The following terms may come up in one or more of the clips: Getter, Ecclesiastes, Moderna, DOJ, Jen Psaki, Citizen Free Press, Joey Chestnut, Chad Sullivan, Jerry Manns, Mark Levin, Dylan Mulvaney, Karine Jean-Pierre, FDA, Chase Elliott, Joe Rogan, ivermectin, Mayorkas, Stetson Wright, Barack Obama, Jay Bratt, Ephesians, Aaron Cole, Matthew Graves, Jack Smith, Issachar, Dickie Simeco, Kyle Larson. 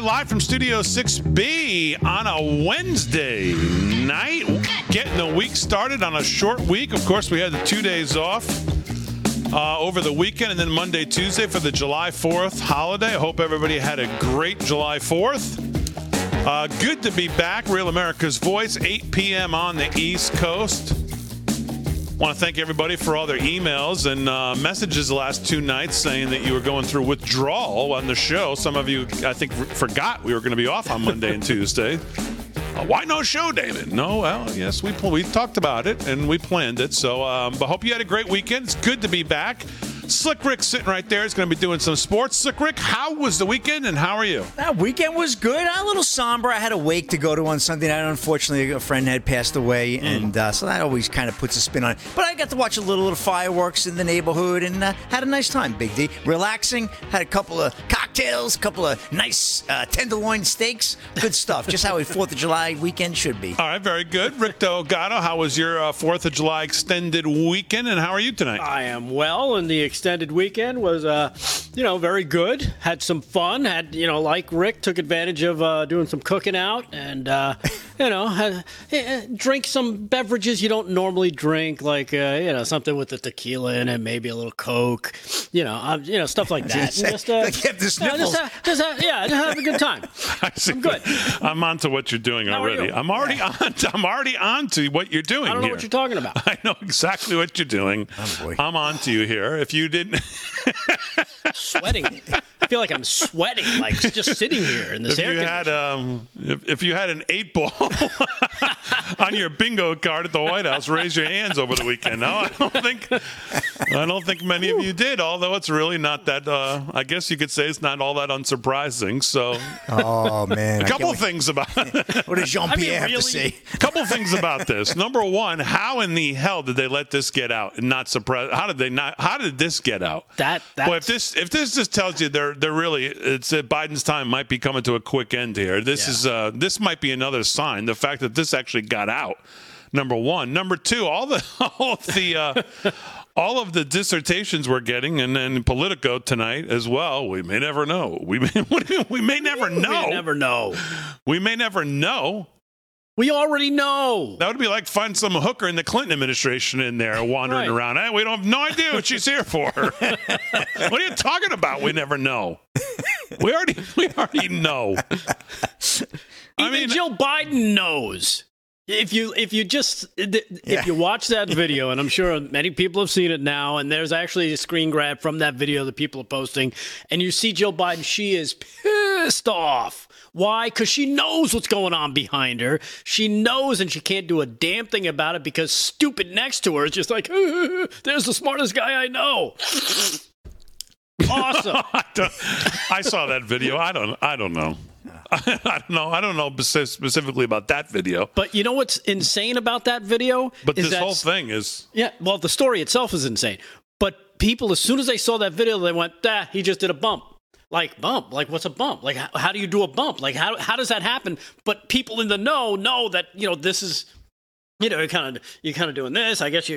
live from Studio 6B on a Wednesday night. Getting the week started on a short week. Of course, we had the 2 days off over the weekend, and then Monday, Tuesday for the July 4th holiday. I hope everybody had a great July 4th. Good to be back. Real America's Voice, 8 p.m. on the East Coast. Want to thank everybody for all their emails and messages the last two nights saying that you were going through withdrawal on the show. Some of you, I think, forgot we were going to be off on Monday and Tuesday. Why no show, David? No, well, yes, we talked about it and we planned it. So, but hope you had a great weekend. It's good to be back. Slick Rick sitting right there is going to be doing some sports. Slick Rick, how was the weekend and how are you? That weekend was good. A little somber. I had a wake to go to on Sunday night. Unfortunately, a friend had passed away, and so that always kind of puts a spin on it. But I got to watch a little fireworks in the neighborhood and had a nice time, Big D. Relaxing. Had a couple of cocktails, a couple of nice tenderloin steaks. Good stuff. Just how a 4th of July weekend should be. All right, very good. Rick Delgado, how was your 4th of July extended weekend, and how are you tonight? I am well, and the extended weekend was, very good. Had some fun. Had, like Rick, took advantage of doing some cooking out and, drink some beverages you don't normally drink, like, something with the tequila in it, maybe a little Coke, stuff like that. Just have a good time. I'm good. I'm on to what you're doing already. I'm already on to what you're doing. I don't know what you're talking about. I know exactly what you're doing. Oh, boy. I'm on to you here. If you didn't sweating. I feel like I'm sweating, like just sitting here in this air conditioner. If you had an 8-ball on your bingo card at the White House, raise your hands over the weekend. No, I don't think many of you did. Although it's really not that. I guess you could say it's not all that unsurprising. So, oh man, a couple things about what does Jean-Pierre have to say? A couple things about this. Number one, how in the hell did they let this get out? And not surprised. How did this get out? Well, if this just tells you they're really, it's Biden's time might be coming to a quick end here. This might be another sign. The fact that this actually got out. Number one, number two, all of the dissertations we're getting, and then Politico tonight as well. We may never know. We may never know. We already know. That would be like find some hooker in the Clinton administration in there wandering around. Hey, we have no idea what she's here for. What are you talking about? We never know. We already know. Even Jill Biden knows. If you watch that video, and I'm sure many people have seen it now, and there's actually a screen grab from that video that people are posting, and you see Jill Biden, she is pissed off. Why? Because she knows what's going on behind her. She knows, and she can't do a damn thing about it because stupid next to her is just like, there's the smartest guy I know. Awesome. I saw that video. I don't know. I don't know specifically about that video. But you know what's insane about that video? But this whole thing is... Yeah, well, the story itself is insane. But people, as soon as they saw that video, they went, he just did a bump. Like, bump? Like, what's a bump? Like, how do you do a bump? Like, how does that happen? But people in the know that, this is... You're kind of doing this. I guess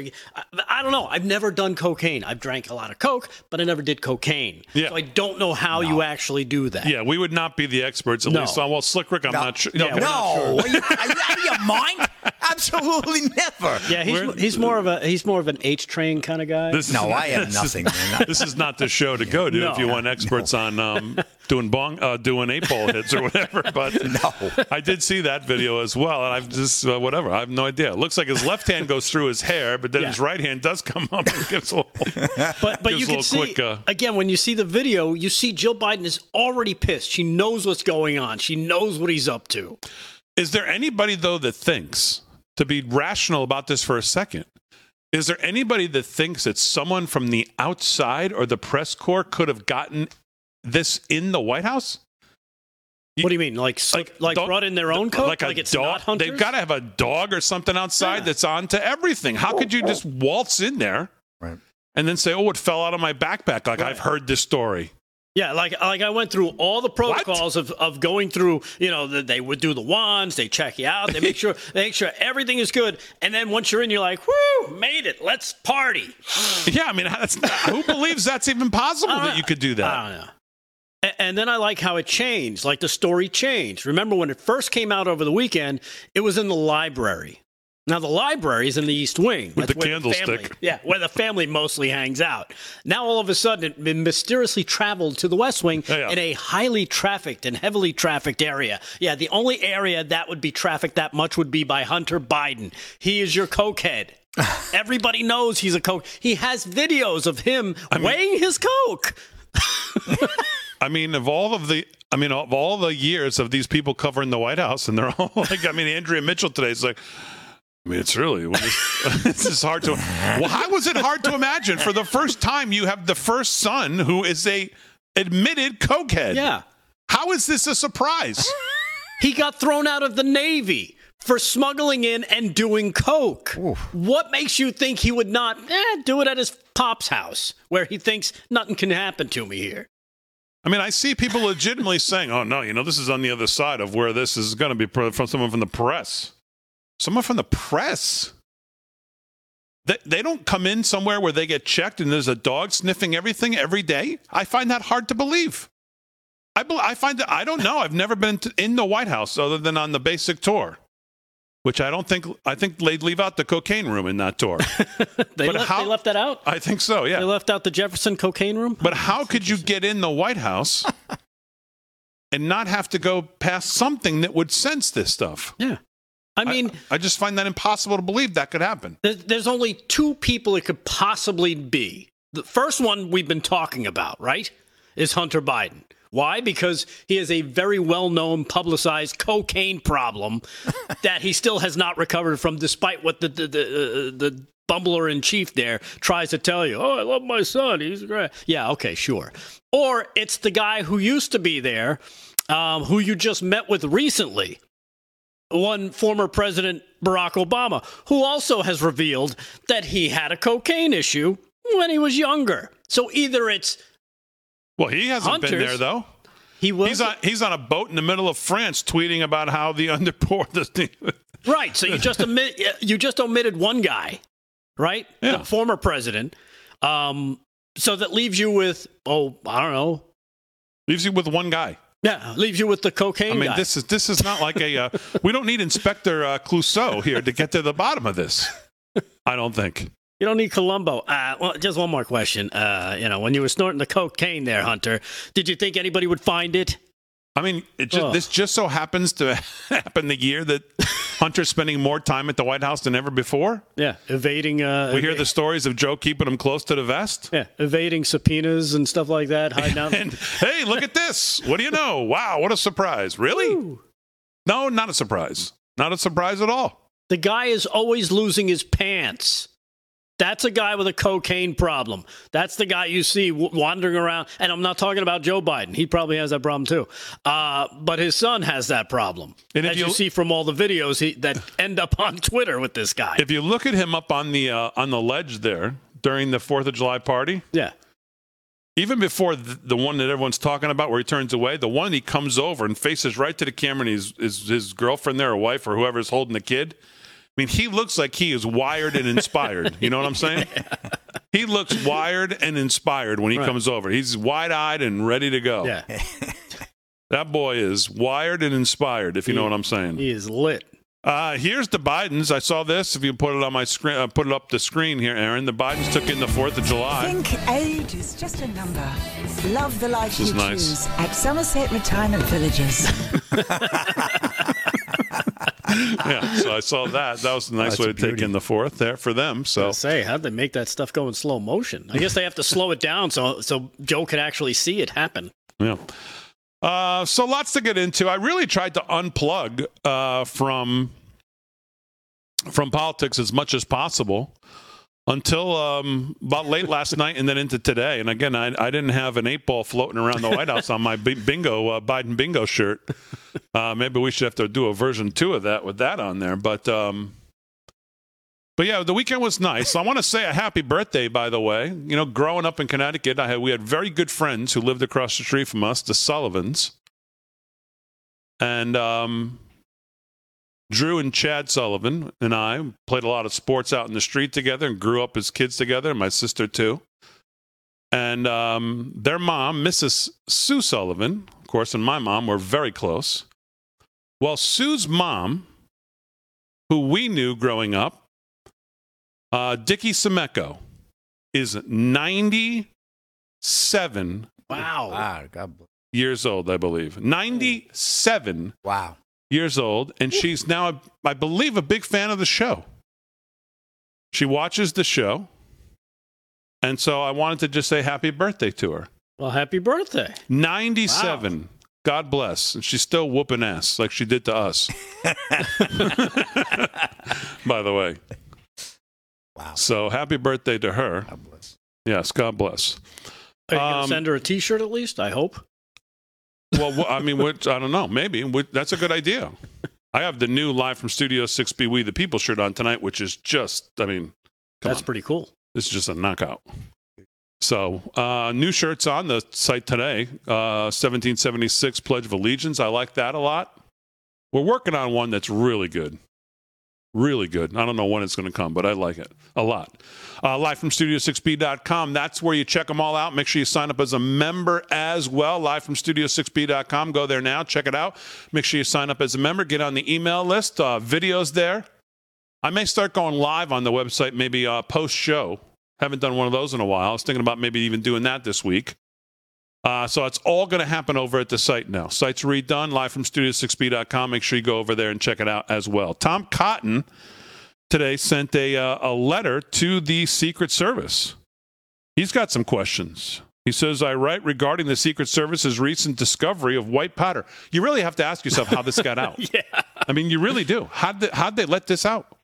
I don't know. I've never done cocaine. I've drank a lot of Coke, but I never did cocaine. Yeah. So I don't know how you actually do that. Yeah, we would not be the experts. At least on, well, Slick Rick, I'm not sure. Yeah, no. Not sure. Are you out of your mind? Absolutely never. Yeah, he's more of an H-Train kind of guy. I have nothing. This is not the show to go to if you want experts on doing 8-ball hits or whatever. But I did see that video as well, and I've just whatever. I have no idea. It looks like his left hand goes through his hair, but then his right hand does come up and gives a little But you can see, again, when you see the video, you see Jill Biden is already pissed. She knows what's going on. She knows what he's up to. Is there anybody, though, that thinks, to be rational about this for a second, is there anybody that thinks that someone from the outside or the press corps could have gotten this in the White House? What do you mean? Like brought in their own coat? Like it's dog? Not Hunter's? They've got to have a dog or something outside that's on to everything. How could you just waltz in there and then say, it fell out of my backpack? Like, I've heard this story. Yeah, like I went through all the protocols of going through, they would do the wands, they check you out, they make sure everything is good, and then once you're in, you're like, whoo, made it, let's party. Yeah, I mean, who believes that's even possible that you could do that? I don't know. And then I like how it changed, like the story changed. Remember when it first came out over the weekend, it was in the library. Now, the library is in the East Wing. With the candlestick. The family, yeah, where the family mostly hangs out. Now, all of a sudden, it mysteriously traveled to the West Wing in a highly trafficked and heavily trafficked area. Yeah, the only area that would be trafficked that much would be by Hunter Biden. He is your cokehead. Everybody knows he's a coke. He has videos of him weighing his coke. I mean, of all the years of these people covering the White House, and they're all like, Andrea Mitchell today is like, it's really, this is hard to, how was it hard to imagine? For the first time, you have the first son who is a admitted cokehead. Yeah. How is this a surprise? He got thrown out of the Navy for smuggling in and doing coke. Oof. What makes you think he would not do it at his pop's house, where he thinks nothing can happen to me here? I mean, I see people legitimately saying, oh, no, this is on the other side of where this is going to be from someone from the press. Someone from the press? They don't come in somewhere where they get checked and there's a dog sniffing everything every day? I find that hard to believe. I find that, I don't know. I've never been in the White House other than on the basic tour, which I think they'd leave out the cocaine room in that tour. They left that out? I think so, yeah. They left out the Jefferson cocaine room? But how could you get in the White House and not have to go past something that would sense this stuff? Yeah. I mean, I just find that impossible to believe that could happen. There's only two people it could possibly be. The first one we've been talking about, right, is Hunter Biden. Why? Because he has a very well-known, publicized cocaine problem that he still has not recovered from, despite what the bumbler in chief there tries to tell you. Oh, I love my son. He's great. Yeah, okay, sure. Or it's the guy who used to be there, who you just met with recently. One former president, Barack Obama, who also has revealed that he had a cocaine issue when he was younger. So either it's he hasn't been there, though. He was. He's on a boat in the middle of France tweeting about how the underpoor. Right. So you just omitted one guy, right? Yeah. The former president. So that leaves you with, I don't know. Leaves you with one guy. Yeah, leaves you with the cocaine guy. This is not like a we don't need Inspector Clouseau here to get to the bottom of this. I don't think. You don't need Columbo. Well, just one more question. When you were snorting the cocaine there, Hunter, did you think anybody would find it? I mean, this just so happens to happen the year that Hunter's spending more time at the White House than ever before. Yeah, evading. We hear the stories of Joe keeping him close to the vest. Yeah, evading subpoenas and stuff like that. Hiding out. And, hey, look at this. What do you know? Wow, what a surprise. Really? Woo. No, not a surprise. Not a surprise at all. The guy is always losing his pants. That's a guy with a cocaine problem. That's the guy you see wandering around. And I'm not talking about Joe Biden. He probably has that problem, too. But his son has that problem, and as you see from all the videos that end up on Twitter with this guy. If you look at him up on the ledge there during the 4th of July party. Yeah. Even before the one that everyone's talking about where he turns away, the one he comes over and faces right to the camera, and he's his girlfriend there or wife or whoever's holding the kid. I mean, he looks like he is wired and inspired. You know what I'm saying? Yeah. He looks wired and inspired when he comes over. He's wide-eyed and ready to go. Yeah. That boy is wired and inspired, if you know what I'm saying. He is lit. Here's the Bidens. I saw this. If you put it on my screen, put it up the screen here, Aaron. The Bidens took in the 4th of July. Think age is just a number. Love the life you choose at Somerset Retirement Villages. Yeah, so I saw that. That was a nice way to take in the 4th there for them. So I say, how'd they make that stuff go in slow motion? I guess they have to slow it down so Joe could actually see it happen. Yeah. So lots to get into. I really tried to unplug from politics as much as possible until about late last night and then into today. And again, I didn't have an 8-ball floating around the White House on my Biden bingo shirt. Maybe we should have to do a version 2 of that with that on there. But yeah, the weekend was nice. I want to say a happy birthday, by the way. You know, growing up in Connecticut, we had very good friends who lived across the street from us, the Sullivans. And Drew and Chad Sullivan and I played a lot of sports out in the street together and grew up as kids together, and my sister too. And their mom, Mrs. Sue Sullivan, of course, and my mom were very close. Well, Sue's mom, who we knew growing up, Dickie Simeco, is 97. Wow. Years old, I believe. 97. Wow. Years old, and she's now, I believe, a big fan of the show. She watches the show, and so I wanted to just say happy birthday to her. Well, happy birthday. 97. Wow. God bless. And she's still whooping ass like she did to us. By the way. Wow. So happy birthday to her. God bless. Yes, God bless. Are you going to send her a T-shirt at least? I hope. Well, I mean, I don't know. Maybe. That's a good idea. I have the new Live from Studio 6B We the People shirt on tonight, which is just, I mean. That's pretty cool. This is just a knockout. So, new shirts on the site today. 1776 Pledge of Allegiance. I like that a lot. We're working on one that's really good. Really good. I don't know when it's going to come, but I like it a lot. Livefromstudio6b.com. That's where you check them all out. Make sure you sign up as a member as well. Livefromstudio6b.com. Go there now. Check it out. Make sure you sign up as a member. Get on the email list. Videos there. I may start going live on the website, maybe post-show. Haven't done one of those in a while. I was thinking about maybe even doing that this week. So it's all going to happen over at the site now. Site's redone, livefromstudio6b.com. Make sure you go over there and check it out as well. Tom Cotton today sent a letter to the Secret Service. He's got some questions. He says, I write regarding the Secret Service's recent discovery of white powder. You really have to ask yourself how this got out. Yeah. I mean, you really do. How'd they let this out?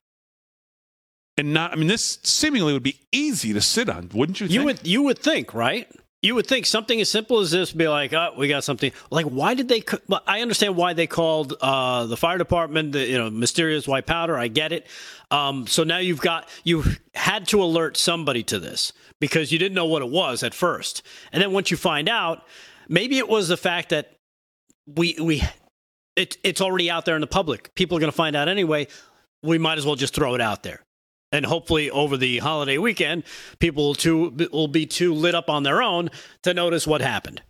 And not, I mean, this seemingly would be easy to sit on, wouldn't you think? You would think, right? You would think something as simple as this would be like, oh, we got something. Like, why did they? I understand why they called the fire department. The, mysterious white powder. I get it. So now you had to alert somebody to this because you didn't know what it was at first, and then once you find out, maybe it was the fact that it's already out there in the public. People are going to find out anyway. We might as well just throw it out there. And hopefully over the holiday weekend, people will be too lit up on their own to notice what happened.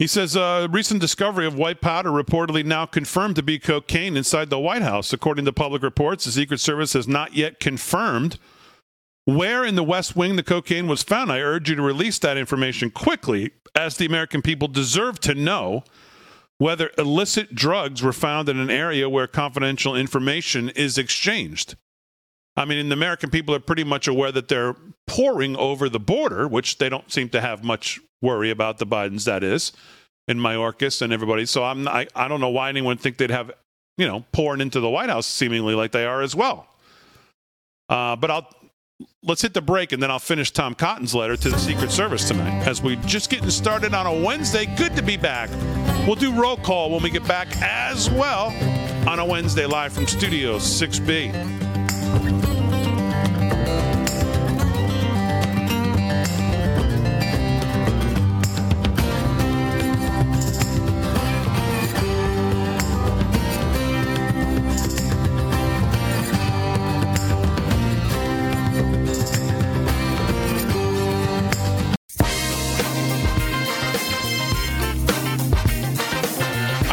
He says, recent discovery of white powder reportedly now confirmed to be cocaine inside the White House. According to public reports, the Secret Service has not yet confirmed where in the West Wing the cocaine was found. I urge you to release that information quickly, as the American people deserve to know whether illicit drugs were found in an area where confidential information is exchanged. I mean, the American people are pretty much aware that they're pouring over the border, which they don't seem to have much worry about, the Bidens, that is, and Mayorkas and everybody. So I don't know why anyone think they'd have, pouring into the White House seemingly like they are as well. But let's hit the break, and then I'll finish Tom Cotton's letter to the Secret Service tonight as we're just getting started on a Wednesday. Good to be back. We'll do roll call when we get back as well on a Wednesday live from Studio 6B. All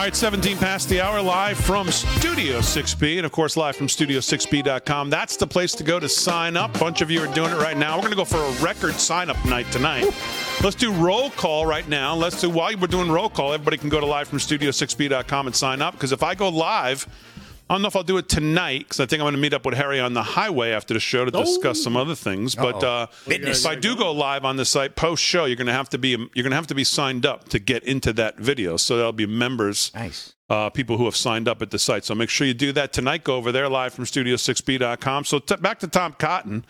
right, 17 past the hour, live from Studio 6B, and of course, live from Studio6B.com. That's the place to go to sign up. A bunch of you are doing it right now. We're going to go for a record sign-up night tonight. Let's do roll call right now. While we're doing roll call, everybody can go to live from Studio6B.com and sign up, because if I go live, I don't know if I'll do it tonight, because I think I'm going to meet up with Harry on the highway after the show to discuss some other things. Uh-oh. But if I do go live on the site post-show, you're going to have to be signed up to get into that video. So that'll be members, nice. People who have signed up at the site. So make sure you do that tonight. Go over there, live from Studio6B.com. So back to Tom Cotton.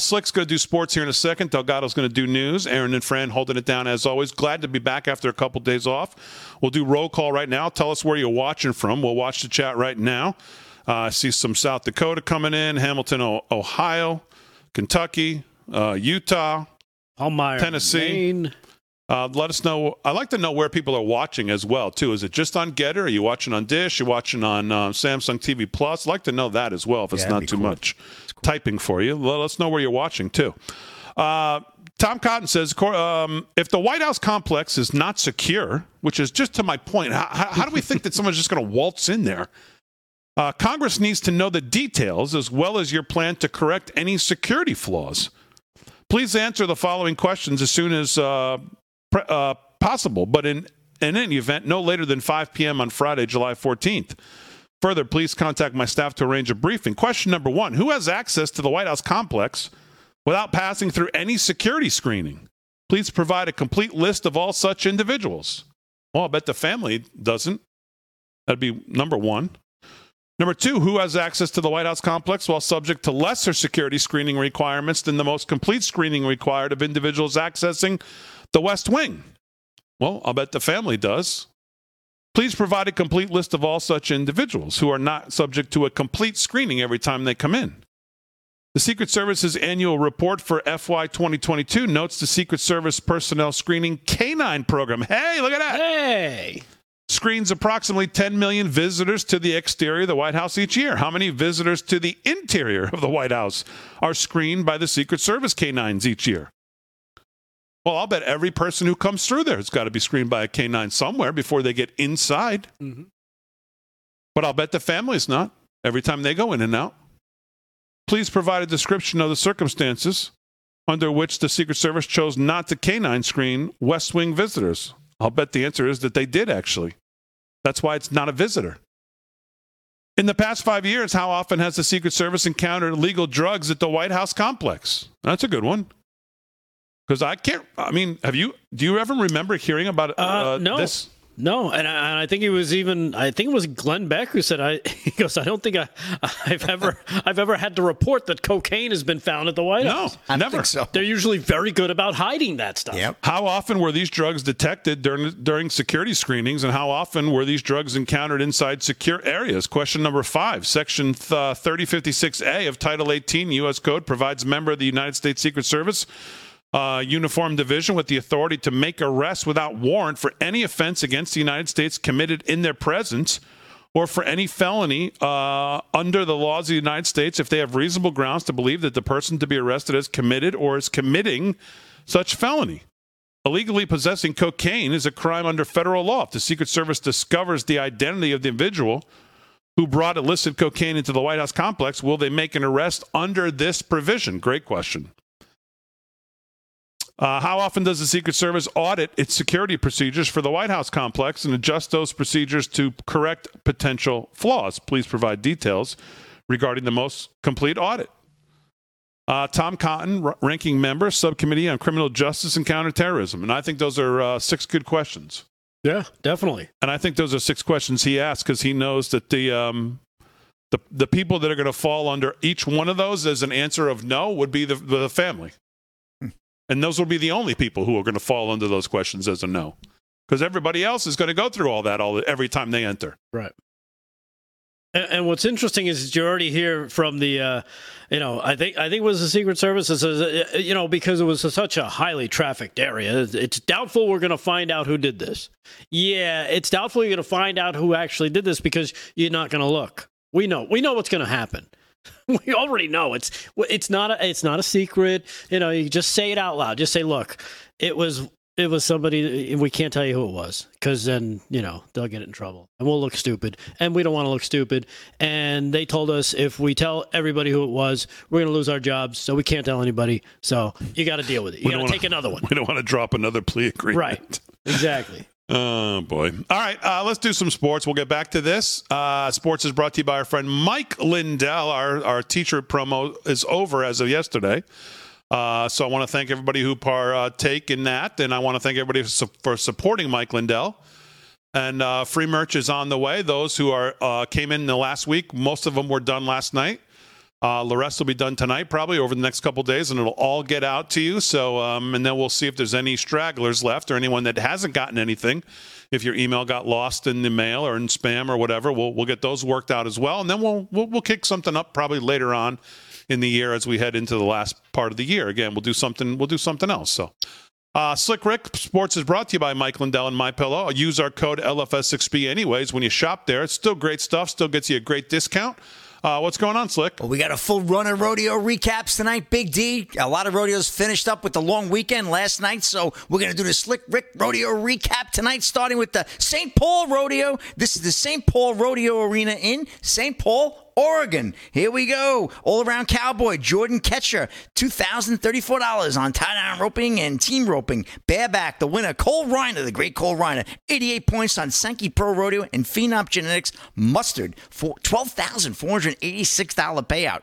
Slick's going to do sports here in a second. Delgado's going to do news. Aaron and Fran holding it down as always. Glad to be back after a couple days off. We'll do roll call right now. Tell us where you're watching from. We'll watch the chat right now. I see some South Dakota coming in, Hamilton, Ohio, Kentucky, Utah, Palmyra, Tennessee. Maine. Let us know. I'd like to know where people are watching as well, too. Is it just on Getter? Are you watching on Dish? Are you watching on Samsung TV Plus? I'd like to know that as well, if it's not too much typing for you. Let us know where you're watching, too. Tom Cotton says, if the White House complex is not secure, which is just to my point, how do we think that someone's just going to waltz in there? Congress needs to know the details as well as your plan to correct any security flaws. Please answer the following questions as soon as possible, but in any event, no later than 5 p.m. on Friday, July 14th. Further, please contact my staff to arrange a briefing. Question number one, who has access to the White House complex without passing through any security screening? Please provide a complete list of all such individuals. Well, I bet the family doesn't. That'd be number one. Number two, who has access to the White House complex while subject to lesser security screening requirements than the most complete screening required of individuals accessing the West Wing? Well, I'll bet the family does. Please provide a complete list of all such individuals who are not subject to a complete screening every time they come in. The Secret Service's annual report for FY 2022 notes the Secret Service personnel screening K-9 program. Hey, look at that. Hey. Screens approximately 10 million visitors to the exterior of the White House each year. How many visitors to the interior of the White House are screened by the Secret Service K-9s each year? Well, I'll bet every person who comes through there has got to be screened by a K-9 somewhere before they get inside. Mm-hmm. But I'll bet the family's not every time they go in and out. Please provide a description of the circumstances under which the Secret Service chose not to K-9 screen West Wing visitors. I'll bet the answer is that they did, actually. That's why it's not a visitor. In the past 5 years, how often has the Secret Service encountered illegal drugs at the White House complex? That's a good one. Because I can't, I mean, do you ever remember hearing about this? No, and I think it was I think it was Glenn Beck who said he goes, I don't think I've ever had to report that cocaine has been found at the White House. No, I never. Think so. They're usually very good about hiding that stuff. Yep. How often were these drugs detected during security screenings, and how often were these drugs encountered inside secure areas? Question number 5, Section 3056A of Title 18 U.S. Code provides a member of the United States Secret Service uniform division with the authority to make arrests without warrant for any offense against the United States committed in their presence or for any felony under the laws of the United States if they have reasonable grounds to believe that the person to be arrested has committed or is committing such felony. Illegally possessing cocaine is a crime under federal law. If the Secret Service discovers the identity of the individual who brought illicit cocaine into the White House complex, will they make an arrest under this provision? Great question. How often does the Secret Service audit its security procedures for the White House complex and adjust those procedures to correct potential flaws? Please provide details regarding the most complete audit. Tom Cotton, ranking member, subcommittee on criminal justice and counterterrorism. And I think those are 6 good questions. Yeah, definitely. And I think those are 6 questions he asked because he knows that the people that are going to fall under each one of those as an answer of no would be the family. And those will be the only people who are going to fall under those questions as a no. Because everybody else is going to go through all that every time they enter. Right. And what's interesting is you already hear from the, I think it was the Secret Service, because it was such a highly trafficked area. It's doubtful we're going to find out who did this. Yeah, it's doubtful you're going to find out who actually did this because you're not going to look. We know what's going to happen. We already know it's not a secret. You just say it out loud. Just say, look, it was somebody. We can't tell you who it was because then they'll get in trouble and we'll look stupid. And we don't want to look stupid. And they told us if we tell everybody who it was, we're gonna lose our jobs. So we can't tell anybody. So you got to deal with it. You got to take another one. We don't want to drop another plea agreement. Right. Exactly. Oh, boy. All right, let's do some sports. We'll get back to this. Sports is brought to you by our friend Mike Lindell. Our teacher promo is over as of yesterday. So I want to thank everybody who partake in that, and I want to thank everybody for supporting Mike Lindell. And free merch is on the way. Those who came in the last week, most of them were done last night. The rest will be done tonight, probably over the next couple of days, and it'll all get out to you. So, and then we'll see if there's any stragglers left or anyone that hasn't gotten anything. If your email got lost in the mail or in spam or whatever, we'll get those worked out as well. And then we'll kick something up probably later on in the year as we head into the last part of the year. Again, we'll do something else. So, Slick Rick Sports is brought to you by Mike Lindell and MyPillow. Use our code LFS6B anyways when you shop there. It's still great stuff. Still gets you a great discount. What's going on, Slick? Well, we got a full run of rodeo recaps tonight, Big D. A lot of rodeos finished up with the long weekend last night, so we're going to do the Slick Rick Rodeo recap tonight, starting with the St. Paul Rodeo. This is the St. Paul Rodeo Arena in St. Paul, Oregon. Here we go. All-around cowboy Jordan Ketcher, $2,034 on tie-down roping and team roping. Bareback, the winner, Cole Reiner, the great Cole Reiner, 88 points on Sankey Pro Rodeo and Phenom Genetics Mustard for $12,486 payout.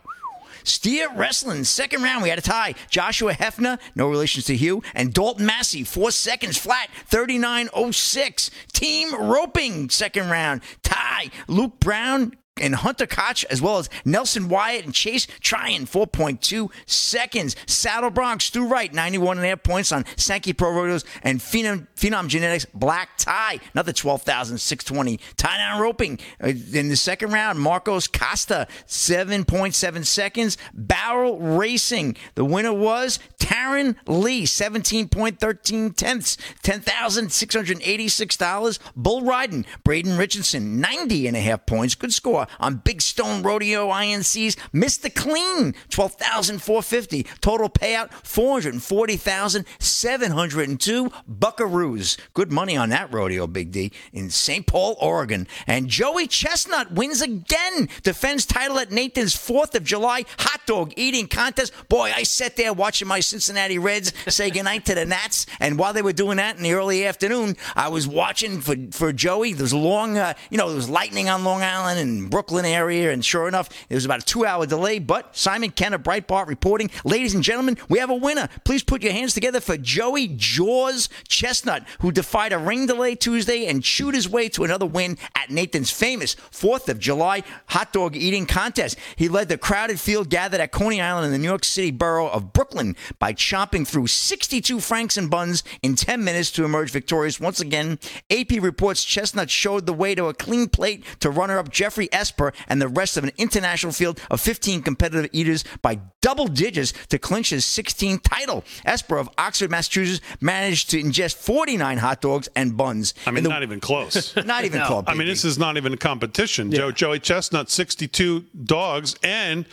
Steer Wrestling, second round, we had a tie. Joshua Hefner, no relations to Hugh, and Dalton Massey, 4 seconds flat, 39.06. Team Roping, second round, tie. Luke Brown and Hunter Koch, as well as Nelson Wyatt and Chase Tryon, 4.2 seconds. Saddle Bronx, Stu Wright, 91.5 points on Sankey Pro Rodeos and Phenom Genetics Black Tie, another 12,620. Tie down roping in the second round, Marcos Costa, 7.7 seconds. Barrel Racing, the winner was Taryn Lee, 17.13 tenths, $10,686. Bull Riding, Braden Richardson, 90.5 points. Good score on Big Stone Rodeo INC's Mr. Clean, $12,450. Total payout, $440,702 buckaroos. Good money on that rodeo, Big D, in St. Paul, Oregon. And Joey Chestnut wins again. Defends title at Nathan's 4th of July hot dog eating contest. Boy, I sat there watching my Cincinnati Reds say goodnight to the Nats. And while they were doing that in the early afternoon, I was watching for Joey. There was long, there was lightning on Long Island and Brooklyn area, and sure enough, it was about a 2-hour delay, but Simon Kenner, Breitbart, reporting, ladies and gentlemen, we have a winner. Please put your hands together for Joey Jaws Chestnut, who defied a ring delay Tuesday and chewed his way to another win at Nathan's famous 4th of July hot dog eating contest. He led the crowded field gathered at Coney Island in the New York City borough of Brooklyn by chomping through 62 franks and buns in 10 minutes to emerge victorious once again. AP reports Chestnut showed the way to a clean plate to runner-up Jeffrey Esper and the rest of an international field of 15 competitive eaters by double digits to clinch his 16th title. Esper of Oxford, Massachusetts, managed to ingest 49 hot dogs and buns. I mean, not even close. Not even close. I mean, this is not even a competition. Yeah. Joey Chestnut, 62 dogs, and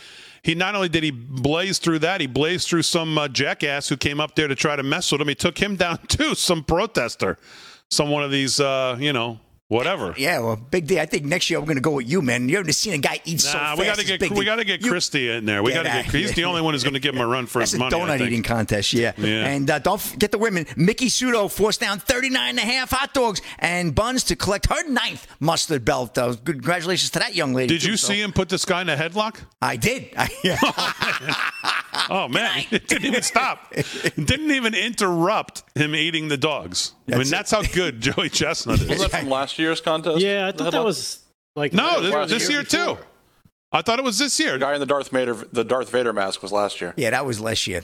he not only did he blaze through that, he blazed through some jackass who came up there to try to mess with him. He took him down too, some protester, some one of these, whatever. Yeah, well, Big D, I think next year I'm going to go with you, man. You haven't seen a guy eat so fast. We got to get Christie in there. He's the only one who's going to give him a run for his money. That's a donut eating contest, yeah. And don't forget the women. Mickey Sudo forced down 39.5 hot dogs and buns to collect her 9th mustard belt. Congratulations to that young lady. Did you see him put this guy in a headlock? I did. Oh, man. It didn't even stop. It didn't even interrupt him eating the dogs. That's how good Joey Chestnut is. Was that from last year's contest? Yeah, I thought that was like... No, this year too. I thought it was this year. The guy in the Darth Vader mask was last year. Yeah, that was last year.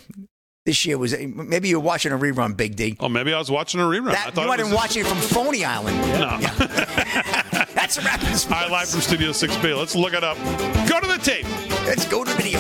This year was... Maybe you were watching a rerun, Big D. Oh, maybe I was watching a rerun. I wasn't watching it from Phony Island. Yeah. No. Yeah. That's a wrap. All right, live from Studio 6B. Let's look it up. Go to the tape. Let's go to video.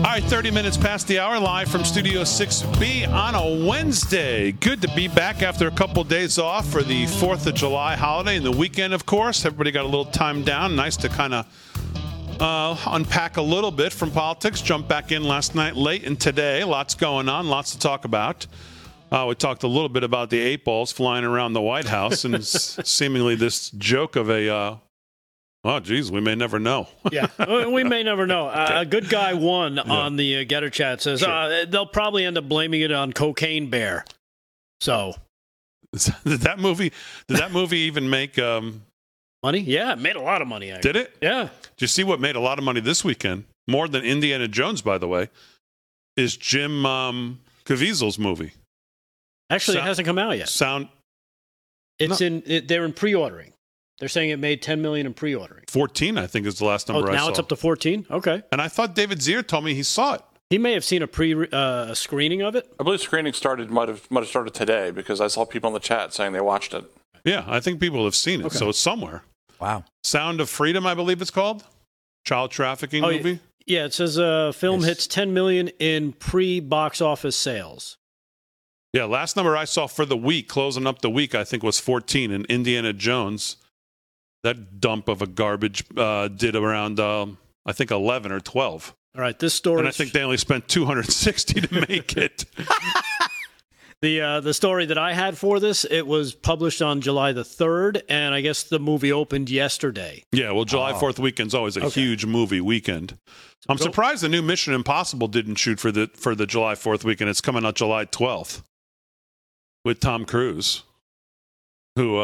All right, 30 minutes past the hour, live from Studio 6B on a Wednesday. Good to be back after a couple of days off for the 4th of July holiday and the weekend, of course. Everybody got a little time down. Nice to kind of unpack a little bit from politics. Jumped back in last night late, and today, lots going on, lots to talk about. We talked a little bit about the eight balls flying around the White House and seemingly this joke of a... Oh, geez, we may never know. Yeah, we may never know. A good guy won on the Getter Chat says, sure. They'll probably end up blaming it on Cocaine Bear. So. Did that movie even make money? Yeah, it made a lot of money, actually. Did it? Yeah. Did you see what made a lot of money this weekend? More than Indiana Jones, by the way, is Jim Caviezel's movie. Actually, it hasn't come out yet. They're in pre-ordering. They're saying it made 10 million in pre-ordering. 14, I think, is the last number I saw. Now it's up to 14? Okay. And I thought David Zier told me he saw it. He may have seen a screening of it. I believe screening might have started today because I saw people in the chat saying they watched it. Yeah, I think people have seen it. Okay. So it's somewhere. Wow. Sound of Freedom, I believe it's called. Child trafficking movie. Yeah, it says film hits 10 million in pre-box office sales. Yeah, last number I saw for the week, closing up the week, I think was 14 in Indiana Jones. That dump of a garbage did around, I think, 11 or 12. All right, this story... And I think they only spent $260 to make it. The story that I had for this, it was published on July the 3rd, and I guess the movie opened yesterday. Yeah, well, July 4th weekend's always a huge movie weekend. I'm surprised the new Mission Impossible didn't shoot for the July 4th weekend. It's coming out July 12th with Tom Cruise, who...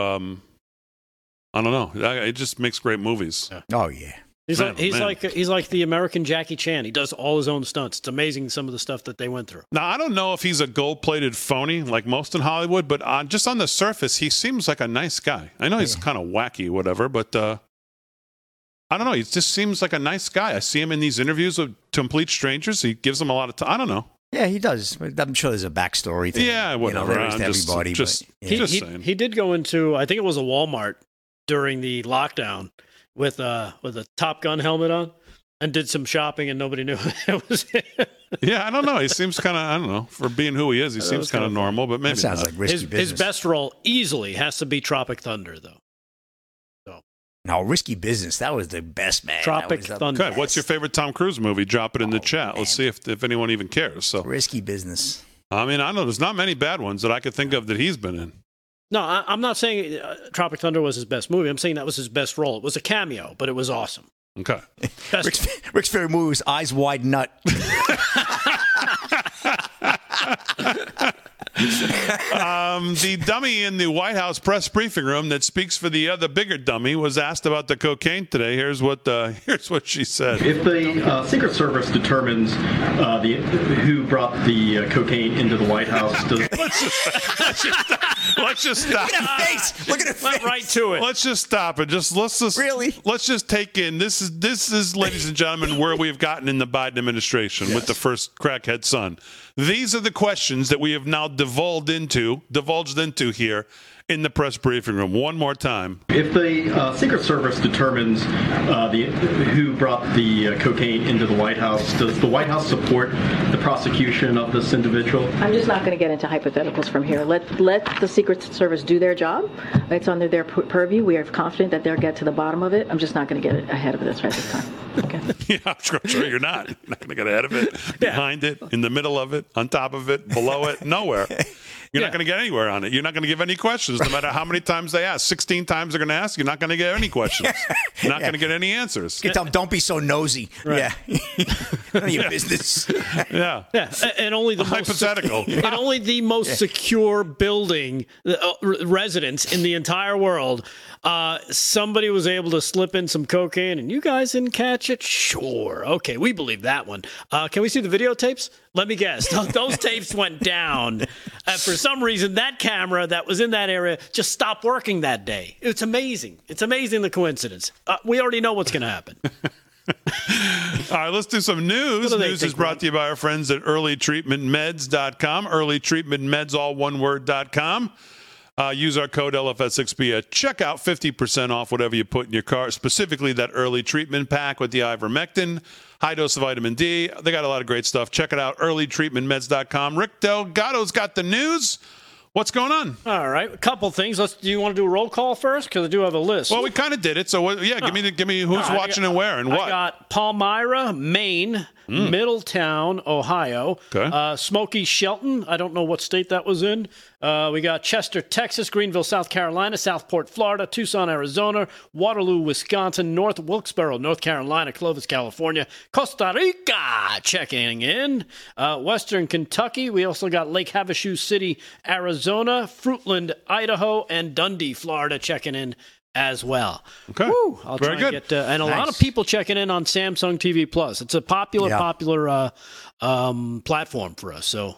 I don't know. It just makes great movies. Oh yeah, he's like the American Jackie Chan. He does all his own stunts. It's amazing some of the stuff that they went through. Now I don't know if he's a gold-plated phony like most in Hollywood, but just on the surface, he seems like a nice guy. I know he's kind of wacky, whatever, but I don't know. He just seems like a nice guy. I see him in these interviews with complete strangers. He gives them a lot of time. I don't know. Yeah, he does. I'm sure there's a backstory thing. Yeah, whatever. He did go into. I think it was a Walmart during the lockdown with a Top Gun helmet on and did some shopping and nobody knew it was him. Yeah, I don't know. He seems kind of, I don't know, for being who he is, he seems kind of normal, but maybe sounds like risky business. His best role easily has to be Tropic Thunder, though. So. No, Risky Business. That was the best, man. Tropic Thunder. Okay, what's your favorite Tom Cruise movie? Drop it in the chat. Man. Let's see if anyone even cares. So Risky Business. I mean, I know there's not many bad ones that I could think of that he's been in. No, I'm not saying Tropic Thunder was his best movie. I'm saying that was his best role. It was a cameo, but it was awesome. Okay. Rick's favorite movie was Eyes Wide Nut. The dummy in the White House press briefing room that speaks for the other bigger dummy was asked about the cocaine today. Here's what she said. If the Secret Service determines who brought the cocaine into the White House, let's just stop. Look at her face. Look at her face. Went right to it. Let's just stop and let's just take in this is, ladies and gentlemen, where we've gotten in the Biden administration with the first crackhead son. These are the questions that we have now divulged into here in the press briefing room. One more time. If the Secret Service determines who brought the cocaine into the White House, does the White House support the prosecution of this individual? I'm just not going to get into hypotheticals from here. Let the Secret Service do their job. It's under their purview. We are confident that they'll get to the bottom of it. I'm just not going to get ahead of this right this time. Okay. Yeah, I'm sure you're not. You're not going to get ahead of it, behind it, in the middle of it, on top of it, below it, nowhere. You're not going to get anywhere on it. You're not going to give any questions, no matter how many times they ask. 16 times they're going to ask. You're not going to get any questions. You're not going to get any answers. You tell them, don't be so nosy. Right. Yeah. None of your business. Yeah. Yeah. And only the hypothetical. And only the most secure building residence in the entire world. Somebody was able to slip in some cocaine, and you guys didn't catch it? Sure. Okay, we believe that one. Can we see the videotapes? Let me guess. Those tapes went down. For some reason, that camera that was in that area just stopped working that day. It's amazing. It's amazing, the coincidence. We already know what's going to happen. All right, let's do some news. News is brought to you by our friends at earlytreatmentmeds.com, earlytreatmentmeds, all one word.com. Use our code LFS6B at checkout, 50% off whatever you put in your car, specifically that early treatment pack with the ivermectin, high dose of vitamin D. They got a lot of great stuff. Check it out, earlytreatmentmeds.com. Rick Delgado's got the news. What's going on? All right, a couple things. Do you want to do a roll call first? Because I do have a list. Well, we kind of did it. So, give me who's watching and where and what. I got Palmyra, Maine, Middletown, Ohio, Smoky Shelton. I don't know what state that was in. We got Chester, Texas, Greenville, South Carolina, Southport, Florida, Tucson, Arizona, Waterloo, Wisconsin, North Wilkesboro, North Carolina, Clovis, California, Costa Rica checking in, Western Kentucky. We also got Lake Havasu City, Arizona, Fruitland, Idaho, and Dundee, Florida checking in as well. Okay. Woo, I'll very try good. And get, and a nice. Lot of people checking in on Samsung TV Plus. It's a popular platform for us, so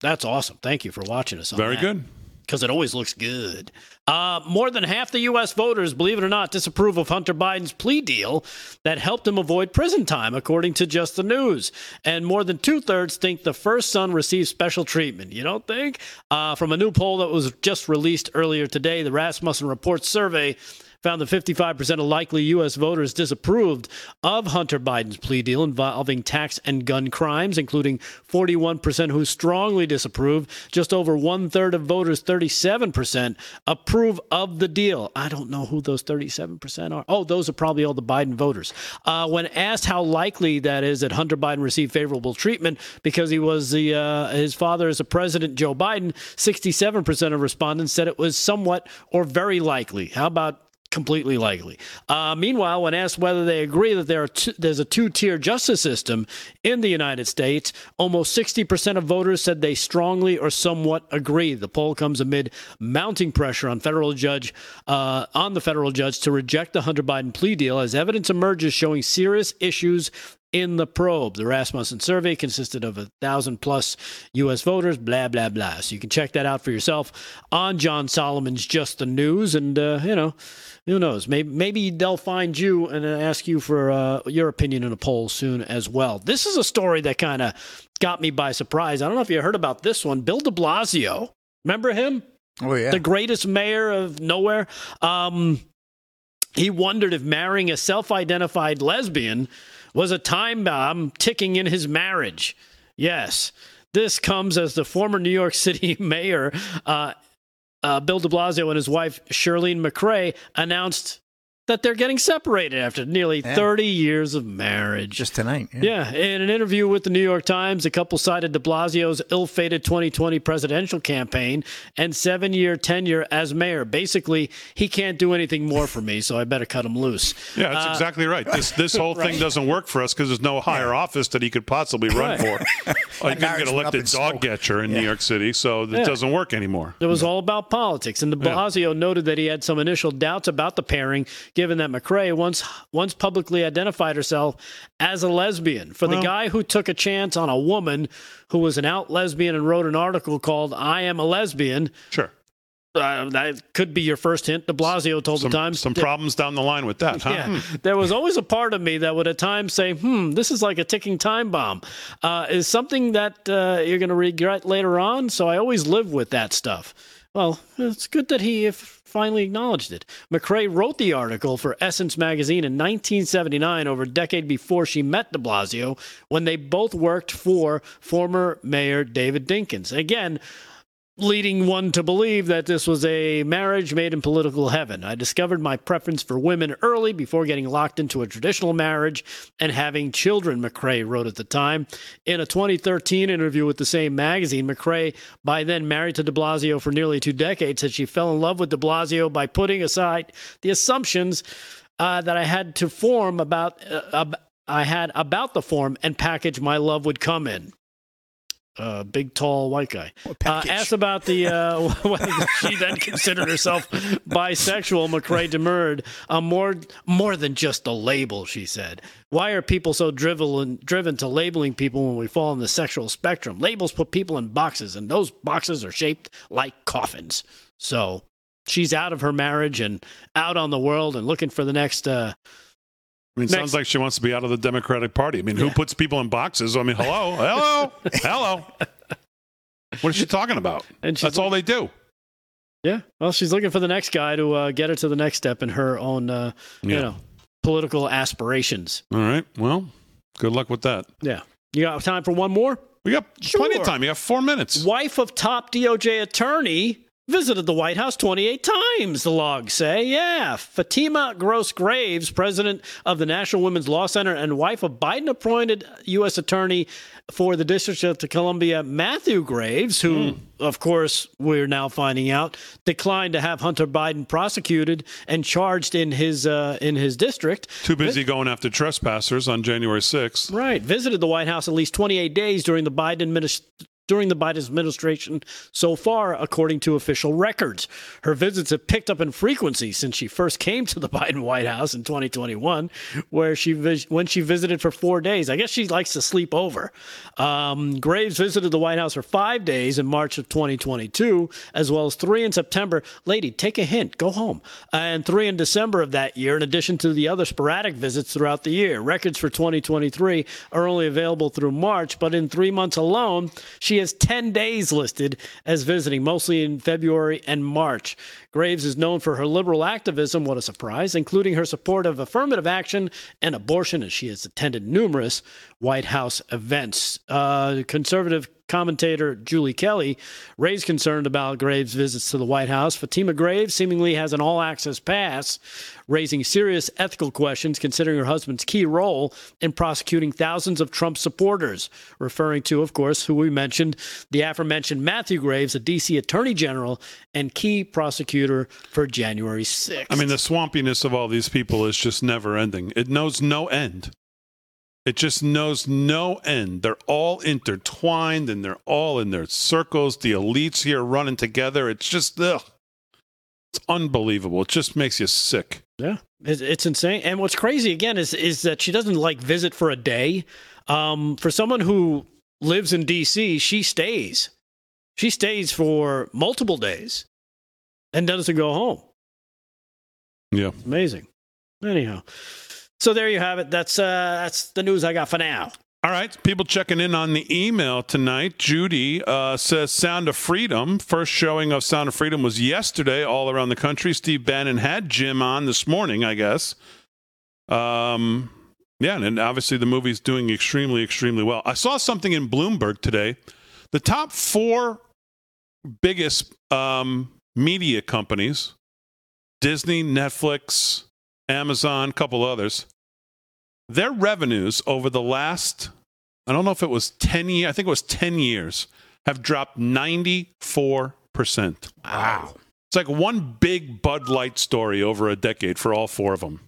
that's awesome. Thank you for watching us on very that. Good. because it always looks good. More than half the U.S. voters, believe it or not, disapprove of Hunter Biden's plea deal that helped him avoid prison time, according to Just the News. And more than 2/3 think the first son received special treatment. You don't think? From a new poll that was just released earlier today, the Rasmussen Reports survey found that 55% of likely U.S. voters disapproved of Hunter Biden's plea deal involving tax and gun crimes, including 41% who strongly disapprove. Just over 1/3 of voters, 37%, approve of the deal. I don't know who those 37% are. Oh, those are probably all the Biden voters. When asked how likely that is that Hunter Biden received favorable treatment because he was the his father is a president, Joe Biden, 67% of respondents said it was somewhat or very likely. How about completely likely. Meanwhile, when asked whether they agree that there's a two-tier justice system in the United States, almost 60% of voters said they strongly or somewhat agree. The poll comes amid mounting pressure on the federal judge to reject the Hunter Biden plea deal as evidence emerges showing serious issues in the probe. The Rasmussen survey consisted of 1,000+ U.S. voters, blah, blah, blah. So you can check that out for yourself on John Solomon's Just the News. And, who knows? Maybe they'll find you and ask you for your opinion in a poll soon as well. This is a story that kind of got me by surprise. I don't know if you heard about this one. Bill de Blasio. Remember him? Oh, yeah. The greatest mayor of nowhere. He wondered if marrying a self-identified lesbian was a time bomb ticking in his marriage. Yes, this comes as the former New York City mayor, Bill de Blasio, and his wife, Shirlene McRae, announced that they're getting separated after nearly 30 years of marriage. Just tonight. Yeah. In an interview with the New York Times, the couple cited de Blasio's ill-fated 2020 presidential campaign and 7-year tenure as mayor. Basically, he can't do anything more for me, so I better cut him loose. Yeah, that's exactly right. This whole thing doesn't work for us because there's no higher office that he could possibly run for. He couldn't get elected dog catcher in New York City, so it doesn't work anymore. It was all about politics, and de Blasio noted that he had some initial doubts about the pairing, given that McRae once publicly identified herself as a lesbian. For the guy who took a chance on a woman who was an out lesbian and wrote an article called "I Am a Lesbian," sure, that could be your first hint. De Blasio told the Times some problems down the line with that. Huh? Yeah, there was always a part of me that would at times say, "This is like a ticking time bomb. Is something that you're going to regret later on." So I always live with that stuff. Well, it's good that he finally acknowledged it. McRae wrote the article for Essence Magazine in 1979, over a decade before she met de Blasio, when they both worked for former Mayor David Dinkins. Again, leading one to believe that this was a marriage made in political heaven. I discovered my preference for women early before getting locked into a traditional marriage and having children, McRae wrote at the time. In a 2013 interview with the same magazine, McRae, by then married to de Blasio for nearly 2 decades, said she fell in love with de Blasio by putting aside the assumptions that I had to form about the form and package my love would come in. Big, tall, white guy. Asked about whether she then considered herself bisexual, McRae demurred. More than just a label, she said. Why are people so driven to labeling people when we fall in the sexual spectrum? Labels put people in boxes, and those boxes are shaped like coffins. So she's out of her marriage and out on the world and looking for the next... sounds like she wants to be out of the Democratic Party. Who puts people in boxes? Hello. What is she talking about? That's all they do. Yeah. Well, she's looking for the next guy to get her to the next step in her own, political aspirations. All right. Well, good luck with that. Yeah. You got time for one more? We got plenty of time. You got 4 minutes. Wife of top DOJ attorney visited the White House 28 times, the logs say. Yeah, Fatima Gross-Graves, president of the National Women's Law Center and wife of Biden-appointed U.S. Attorney for the District of Columbia, Matthew Graves, who, of course, we're now finding out, declined to have Hunter Biden prosecuted and charged in his district. Too busy going after trespassers on January 6th. Right. Visited the White House at least 28 days during the Biden administration. during the Biden administration so far, according to official records. Her visits have picked up in frequency since she first came to the Biden White House in 2021, where when she visited for 4 days. I guess she likes to sleep over. Graves visited the White House for 5 days in March of 2022, as well as 3 in September. Lady, take a hint. Go home. And 3 in December of that year, in addition to the other sporadic visits throughout the year. Records for 2023 are only available through March, but in 3 months alone, she has 10 days listed as visiting, mostly in February and March. Graves is known for her liberal activism, what a surprise, including her support of affirmative action and abortion, as she has attended numerous White House events. Conservative commentator Julie Kelly raised concern about Graves' visits to the White House. Fatima Graves seemingly has an all-access pass, raising serious ethical questions considering her husband's key role in prosecuting thousands of Trump supporters, referring to, of course, who we mentioned, the aforementioned Matthew Graves, a D.C. attorney general and key prosecutor for January 6th. I mean, the swampiness of all these people is just never-ending. It knows no end. It just knows no end. They're all intertwined, and they're all in their circles. The elites here running together. It's just, ugh. It's unbelievable. It just makes you sick. Yeah, it's insane. And what's crazy, again, is that she doesn't, like, visit for a day. For someone who lives in D.C., she stays. She stays for multiple days and doesn't go home. Yeah. It's amazing. Anyhow. So there you have it. That's the news I got for now. All right. People checking in on the email tonight. Judy says Sound of Freedom. First showing of Sound of Freedom was yesterday all around the country. Steve Bannon had Jim on this morning, I guess. Yeah, and obviously the movie's doing extremely, extremely well. I saw something in Bloomberg today. The top 4 biggest media companies, Disney, Netflix, Amazon, a couple others, their revenues over the last, I don't know if it was 10 years, I think it was 10 years, have dropped 94%. Wow. It's like one big Bud Light story over a decade for all 4 of them.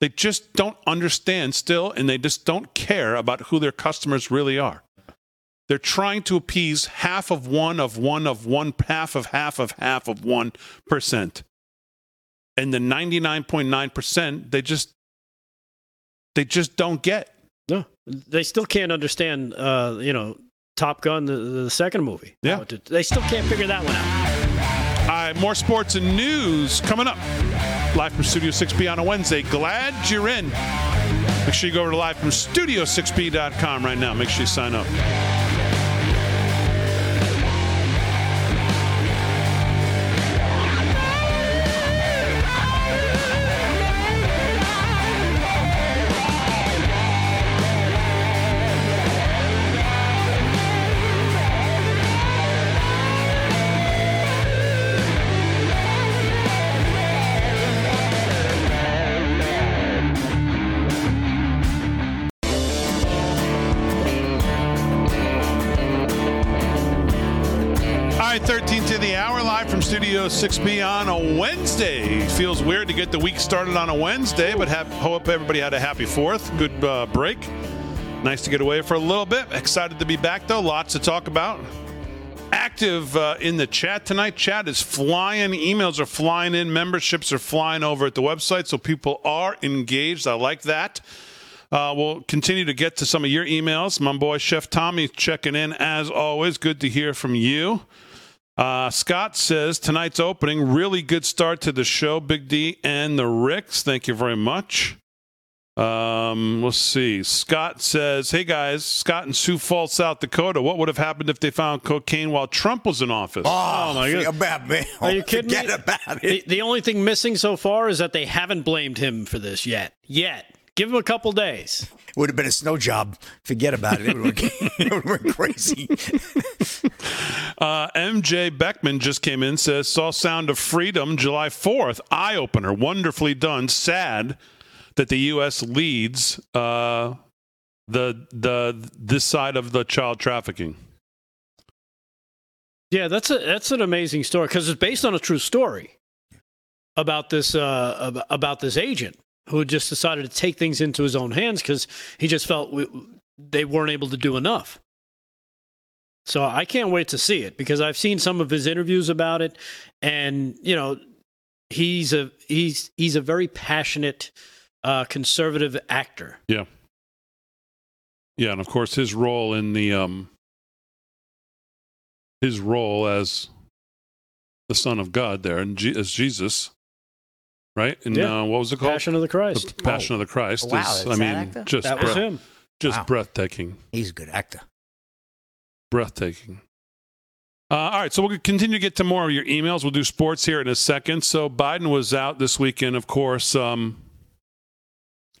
They just don't understand still, and they just don't care about who their customers really are. They're trying to appease half of 1%. And the 99.9%, they just don't get. No, they still can't understand. Top Gun, the second movie. Yeah, they still can't figure that one out. All right, more sports and news coming up. Live from Studio 6B on a Wednesday. Glad you're in. Make sure you go over to live from studio6b.com right now. Make sure you sign up. Studio 6B on a Wednesday. Feels weird to get the week started on a Wednesday, but hope everybody had a happy 4th. Good break. Nice to get away for a little bit. Excited to be back, though. Lots to talk about. Active in the chat tonight. Chat is flying. Emails are flying in. Memberships are flying over at the website, so people are engaged. I like that. We'll continue to get to some of your emails. My boy, Chef Tommy, checking in as always. Good to hear from you. Scott says, tonight's opening, really good start to the show, Big D and the Ricks. Thank you very much. Let's see. Scott says, hey, guys, Scott in Sioux Falls, South Dakota. What would have happened if they found cocaine while Trump was in office? Oh my God. About me. Are you kidding me? Forget about it. The only thing missing so far is that they haven't blamed him for this yet. Give him a couple days. Would have been a snow job. Forget about it. It would have been crazy. MJ Beckman just came in, says, saw Sound of Freedom July 4th. Eye-opener. Wonderfully done. Sad that the U.S. leads this side of the child trafficking. Yeah, that's an amazing story because it's based on a true story about this agent who just decided to take things into his own hands because he just felt they weren't able to do enough. So I can't wait to see it, because I've seen some of his interviews about it, and, you know, he's a very passionate conservative actor. Yeah. Yeah, and of course his role in the his role as the Son of God there, and as Jesus, right? And what was it called? Passion of the Christ. The Passion of the Christ. Wow, is, I mean, actor? Just that was him. Just breathtaking. He's a good actor. Breathtaking. All right, so we'll continue to get to more of your emails. We'll do sports here in a second. So Biden was out this weekend, of course,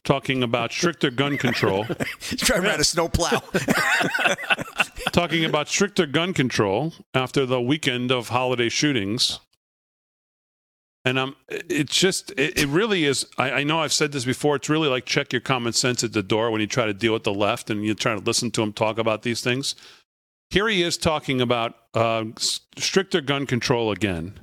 talking about stricter gun control. He's driving around a snowplow. Talking about stricter gun control after the weekend of holiday shootings. And it's just, it really is, I know I've said this before, it's really like check your common sense at the door when you try to deal with the left and you're trying to listen to them talk about these things. Here he is talking about stricter gun control again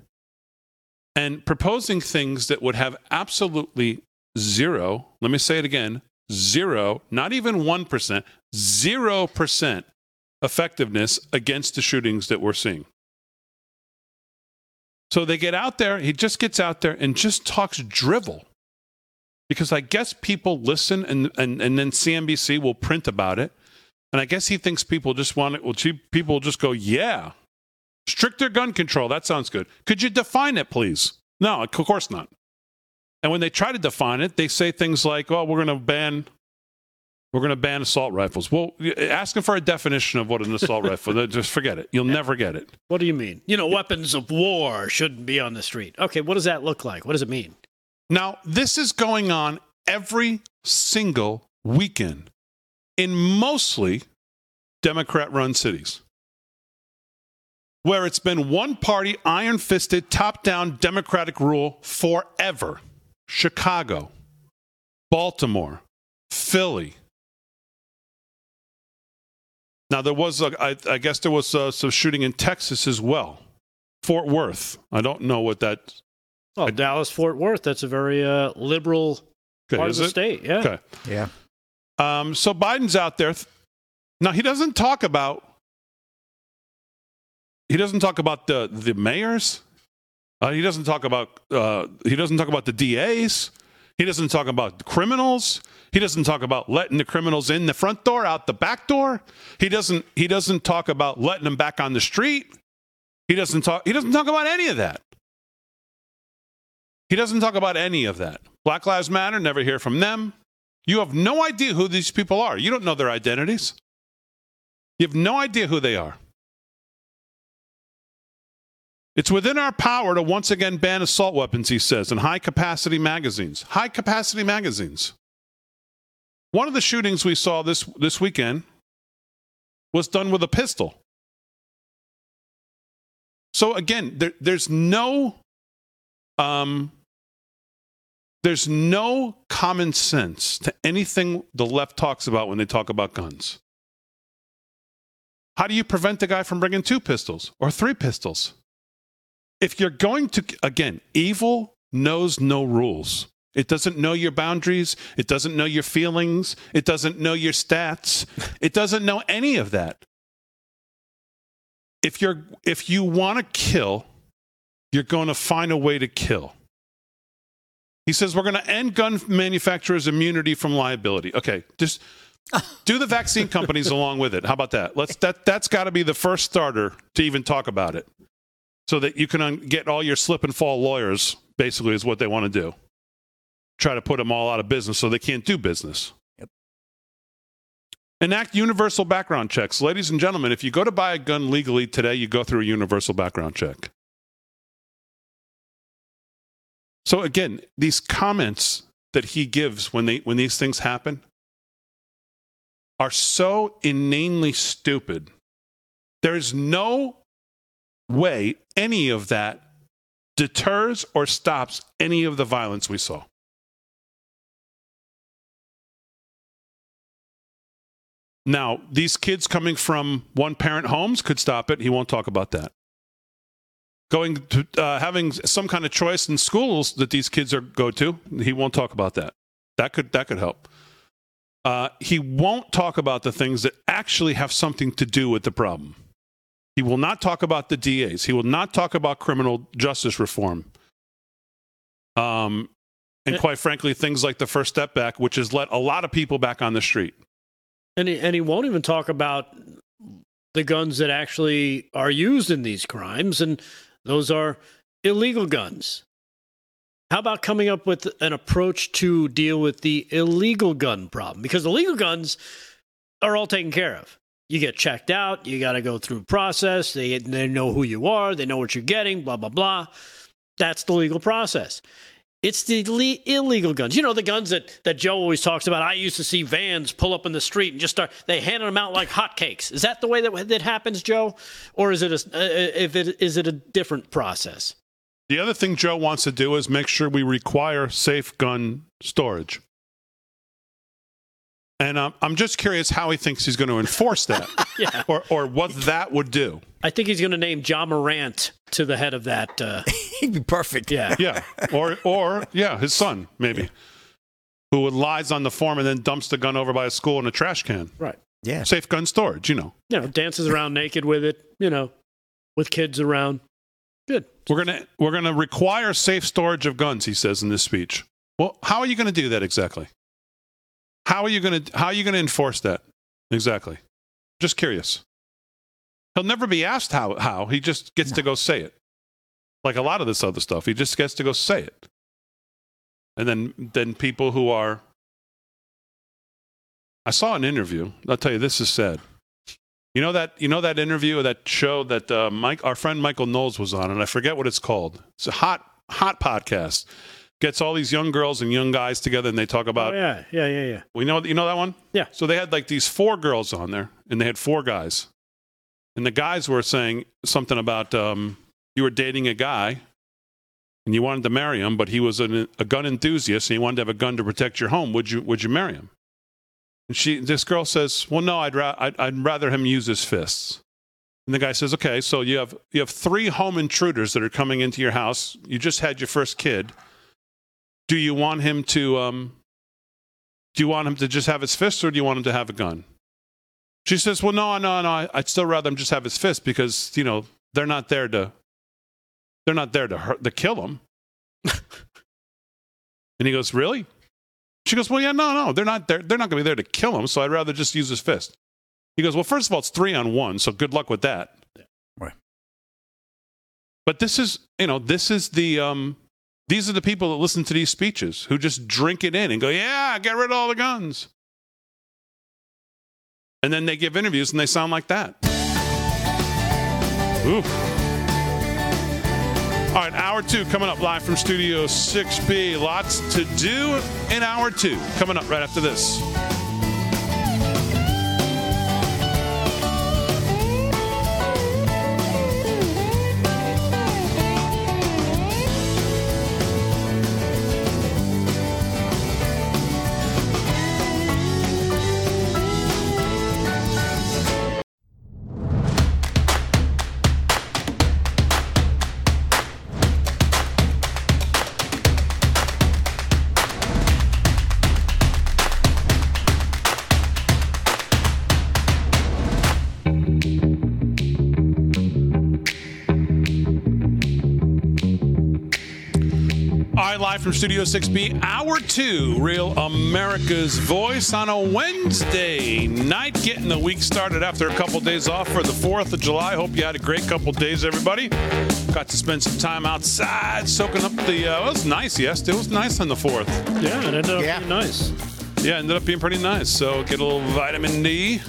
and proposing things that would have absolutely zero, let me say it again, zero, not even 1%, 0% effectiveness against the shootings that we're seeing. So they get out there, he just gets out there and just talks drivel. Because I guess people listen and then CNBC will print about it. And I guess he thinks people just want it. Well, people will just go, yeah, stricter gun control. That sounds good. Could you define it, please? No, of course not. And when they try to define it, they say things like, "Oh, we're going to ban assault rifles." Well, asking for a definition of what an assault rifle, just forget it. You'll never get it. What do you mean? You know, weapons of war shouldn't be on the street. Okay, what does that look like? What does it mean? Now, this is going on every single weekend in mostly Democrat-run cities, where it's been one-party, iron-fisted, top-down Democratic rule forever. Chicago, Baltimore, Philly. Now, there was, I guess there was some shooting in Texas as well. Fort Worth. I don't know what that... Well, Dallas, Fort Worth, that's a very liberal part of the state. Yeah. Okay. Yeah. So Biden's out there. Now, he doesn't talk about... He doesn't talk about the mayors. He doesn't talk about the DAs. He doesn't talk about the criminals. He doesn't talk about letting the criminals in the front door, out the back door. He doesn't talk about letting them back on the street. He doesn't talk about any of that. He doesn't talk about any of that. Black Lives Matter, never hear from them. You have no idea who these people are. You don't know their identities. You have no idea who they are. It's within our power to once again ban assault weapons, he says, and high-capacity magazines. High-capacity magazines. One of the shootings we saw this weekend was done with a pistol. So again, there's no common sense to anything the left talks about when they talk about guns. How do you prevent the guy from bringing 2 pistols or 3 pistols? If you're going to, again, evil knows no rules. It doesn't know your boundaries. It doesn't know your feelings. It doesn't know your stats. It doesn't know any of that. If you want to kill, you're going to find a way to kill. He says, we're going to end gun manufacturers' immunity from liability. Okay, just do the vaccine companies along with it. How about that? That's got to be the first starter to even talk about it. So that you can get all your slip and fall lawyers, basically, is what they want to do. Try to put them all out of business so they can't do business. Yep. Enact universal background checks. Ladies and gentlemen, if you go to buy a gun legally today, you go through a universal background check. So again, these comments that he gives when these things happen are so inanely stupid. There is no way any of that deters or stops any of the violence we saw. Now, these kids coming from one-parent homes could stop it. He won't talk about that. Going to having some kind of choice in schools that these kids go to, he won't talk about that. That could help. He won't talk about the things that actually have something to do with the problem. He will not talk about the DAs. He will not talk about criminal justice reform. And quite frankly, things like the First Step Back, which has let a lot of people back on the street. And he won't even talk about the guns that actually are used in these crimes, and those are illegal guns. How about coming up with an approach to deal with the illegal gun problem? Because the legal guns are all taken care of. You get checked out. You got to go through a process. They know who you are. They know what you're getting, blah, blah, blah. That's the legal process. It's the illegal guns. You know, the guns that Joe always talks about. I used to see vans pull up in the street and just start, they handed them out like hotcakes. Is that the way that happens, Joe? Or is it a different process? The other thing Joe wants to do is make sure we require safe gun storage. And I'm just curious how he thinks he's going to enforce that yeah. or what that would do. I think he's going to name John Morant to the head of that. He'd be perfect. Yeah. Yeah. Or his son, maybe, yeah. who lies on the form and then dumps the gun over by a school in a trash can. Right. Yeah. Safe gun storage, you know. You know, dances around naked with it, you know, with kids around. Good. We're gonna require safe storage of guns, he says in this speech. Well, how are you going to do that exactly? How are you going to enforce that exactly? Just curious. He'll never be asked how. He just gets to go say it. Like a lot of this other stuff, he just gets to go say it. And then people who are. I saw an interview. I'll tell you, this is sad. You know that interview or that show that our friend Michael Knowles was on, and I forget what it's called. It's a hot podcast. Gets all these young girls and young guys together, and they talk about... Oh, yeah. You know that one? Yeah. So they had, like, these 4 girls on there, and they had 4 guys. And the guys were saying something about you were dating a guy, and you wanted to marry him, but he was a gun enthusiast, and he wanted to have a gun to protect your home. Would you marry him? And this girl says, well, no, I'd rather him use his fists. And the guy says, okay, so you have 3 home intruders that are coming into your house. You just had your first kid. Do you want him to? Do you want him to just have his fist, or do you want him to have a gun? She says, "Well, no. I'd still rather him just have his fist because you know they're not there to kill him." And he goes, "Really?" She goes, "Well, yeah, no. They're not going to be there to kill him. So I'd rather just use his fist." He goes, "Well, first of all, it's 3-on-1, so good luck with that." Yeah. Right. But this is the. These are the people that listen to these speeches who just drink it in and go, yeah, get rid of all the guns. And then they give interviews and they sound like that. Ooh. All right, hour 2 coming up live from Studio 6B. Lots to do in hour 2 coming up right after this. From Studio 6B, Hour 2, Real America's Voice on a Wednesday night. Getting the week started after a couple days off for the 4th of July. Hope you had a great couple days, everybody. Got to spend some time outside, soaking up the... it was nice, yes. It was nice on the 4th. Yeah, it ended up being nice. Yeah, ended up being pretty nice. So get a little vitamin D,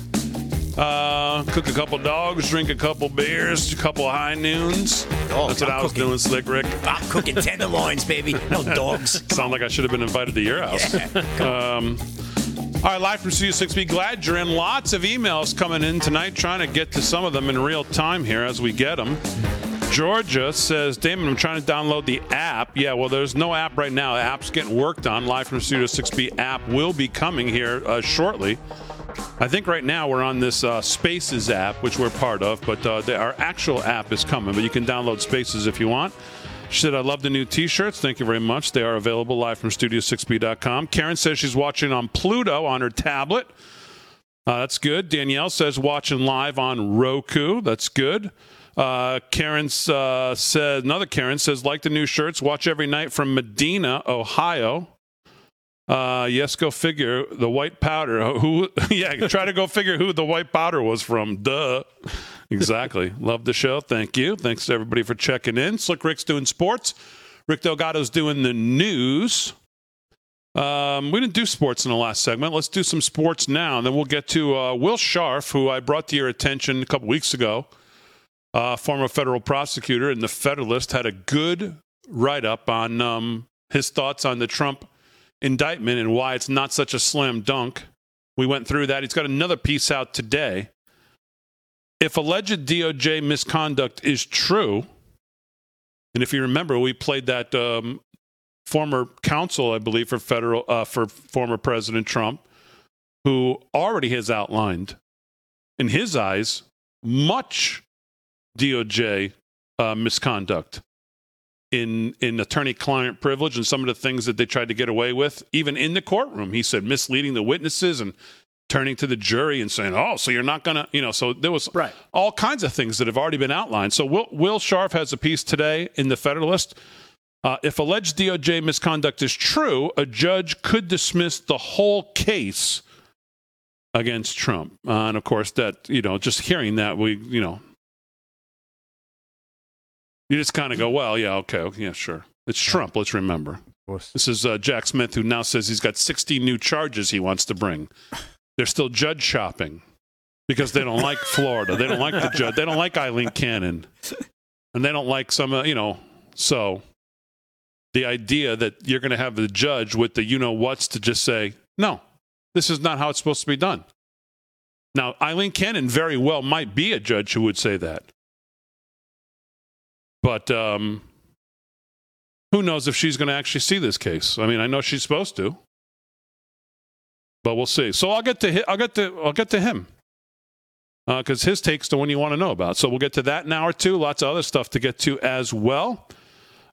cook a couple dogs, drink a couple beers, a couple high noons. Oh, that's what I was doing, Slick Rick. I'm cooking tenderloins, baby. No dogs. Sound like I should have been invited to your house. Yeah. All right, live from Studio 6B. Glad you're in. Lots of emails coming in tonight. Trying to get to some of them in real time here as we get them. Georgia says, Damon, I'm trying to download the app. Yeah, well, there's no app right now. The app's getting worked on. Live from Studio 6B app will be coming here shortly. I think right now we're on this Spaces app, which we're part of, but our actual app is coming. But you can download Spaces if you want. She said, I love the new T-shirts. Thank you very much. They are available live from Studio6B.com. Karen says she's watching on Pluto on her tablet. That's good. Danielle says watching live on Roku. That's good. Karen says, like the new shirts, watch every night from Medina, Ohio. Yes, go figure. The white powder. Who? Yeah, try to go figure who the white powder was from. Duh. Exactly. Love the show. Thank you. Thanks to everybody for checking in. Slick Rick's doing sports. Rick Delgado's doing the news. We didn't do sports in the last segment. Let's do some sports now, and then we'll get to Will Scharf, who I brought to your attention a couple weeks ago. Former federal prosecutor in The Federalist had a good write-up on his thoughts on the Trump indictment and why it's not such a slam dunk. We went through that. He's got another piece out today. If alleged DOJ misconduct is true, and if you remember, we played that former counsel, I believe, for former President Trump, who already has outlined, in his eyes, much DOJ misconduct in attorney-client privilege and some of the things that they tried to get away with, even in the courtroom. He said misleading the witnesses and turning to the jury and saying, oh, so you're not going to, so there was all kinds of things that have already been outlined. So Will Scharf has a piece today in The Federalist. If alleged DOJ misconduct is true, a judge could dismiss the whole case against Trump. And of course, that, just hearing that, you just kind of go, well, yeah, okay, yeah, sure. It's Trump, let's remember. Of course. This is Jack Smith, who now says he's got 16 new charges he wants to bring. They're still judge shopping because they don't like Florida. They don't like the judge. They don't like Eileen Cannon. And they don't like some, so the idea that you're going to have the judge with the you-know-whats to just say, no, this is not how it's supposed to be done. Now, Eileen Cannon very well might be a judge who would say that. But who knows if she's going to actually see this case? I mean, I know she's supposed to, but we'll see. So I'll get to him because his take's the one you want to know about. So we'll get to that in hour two. Lots of other stuff to get to as well.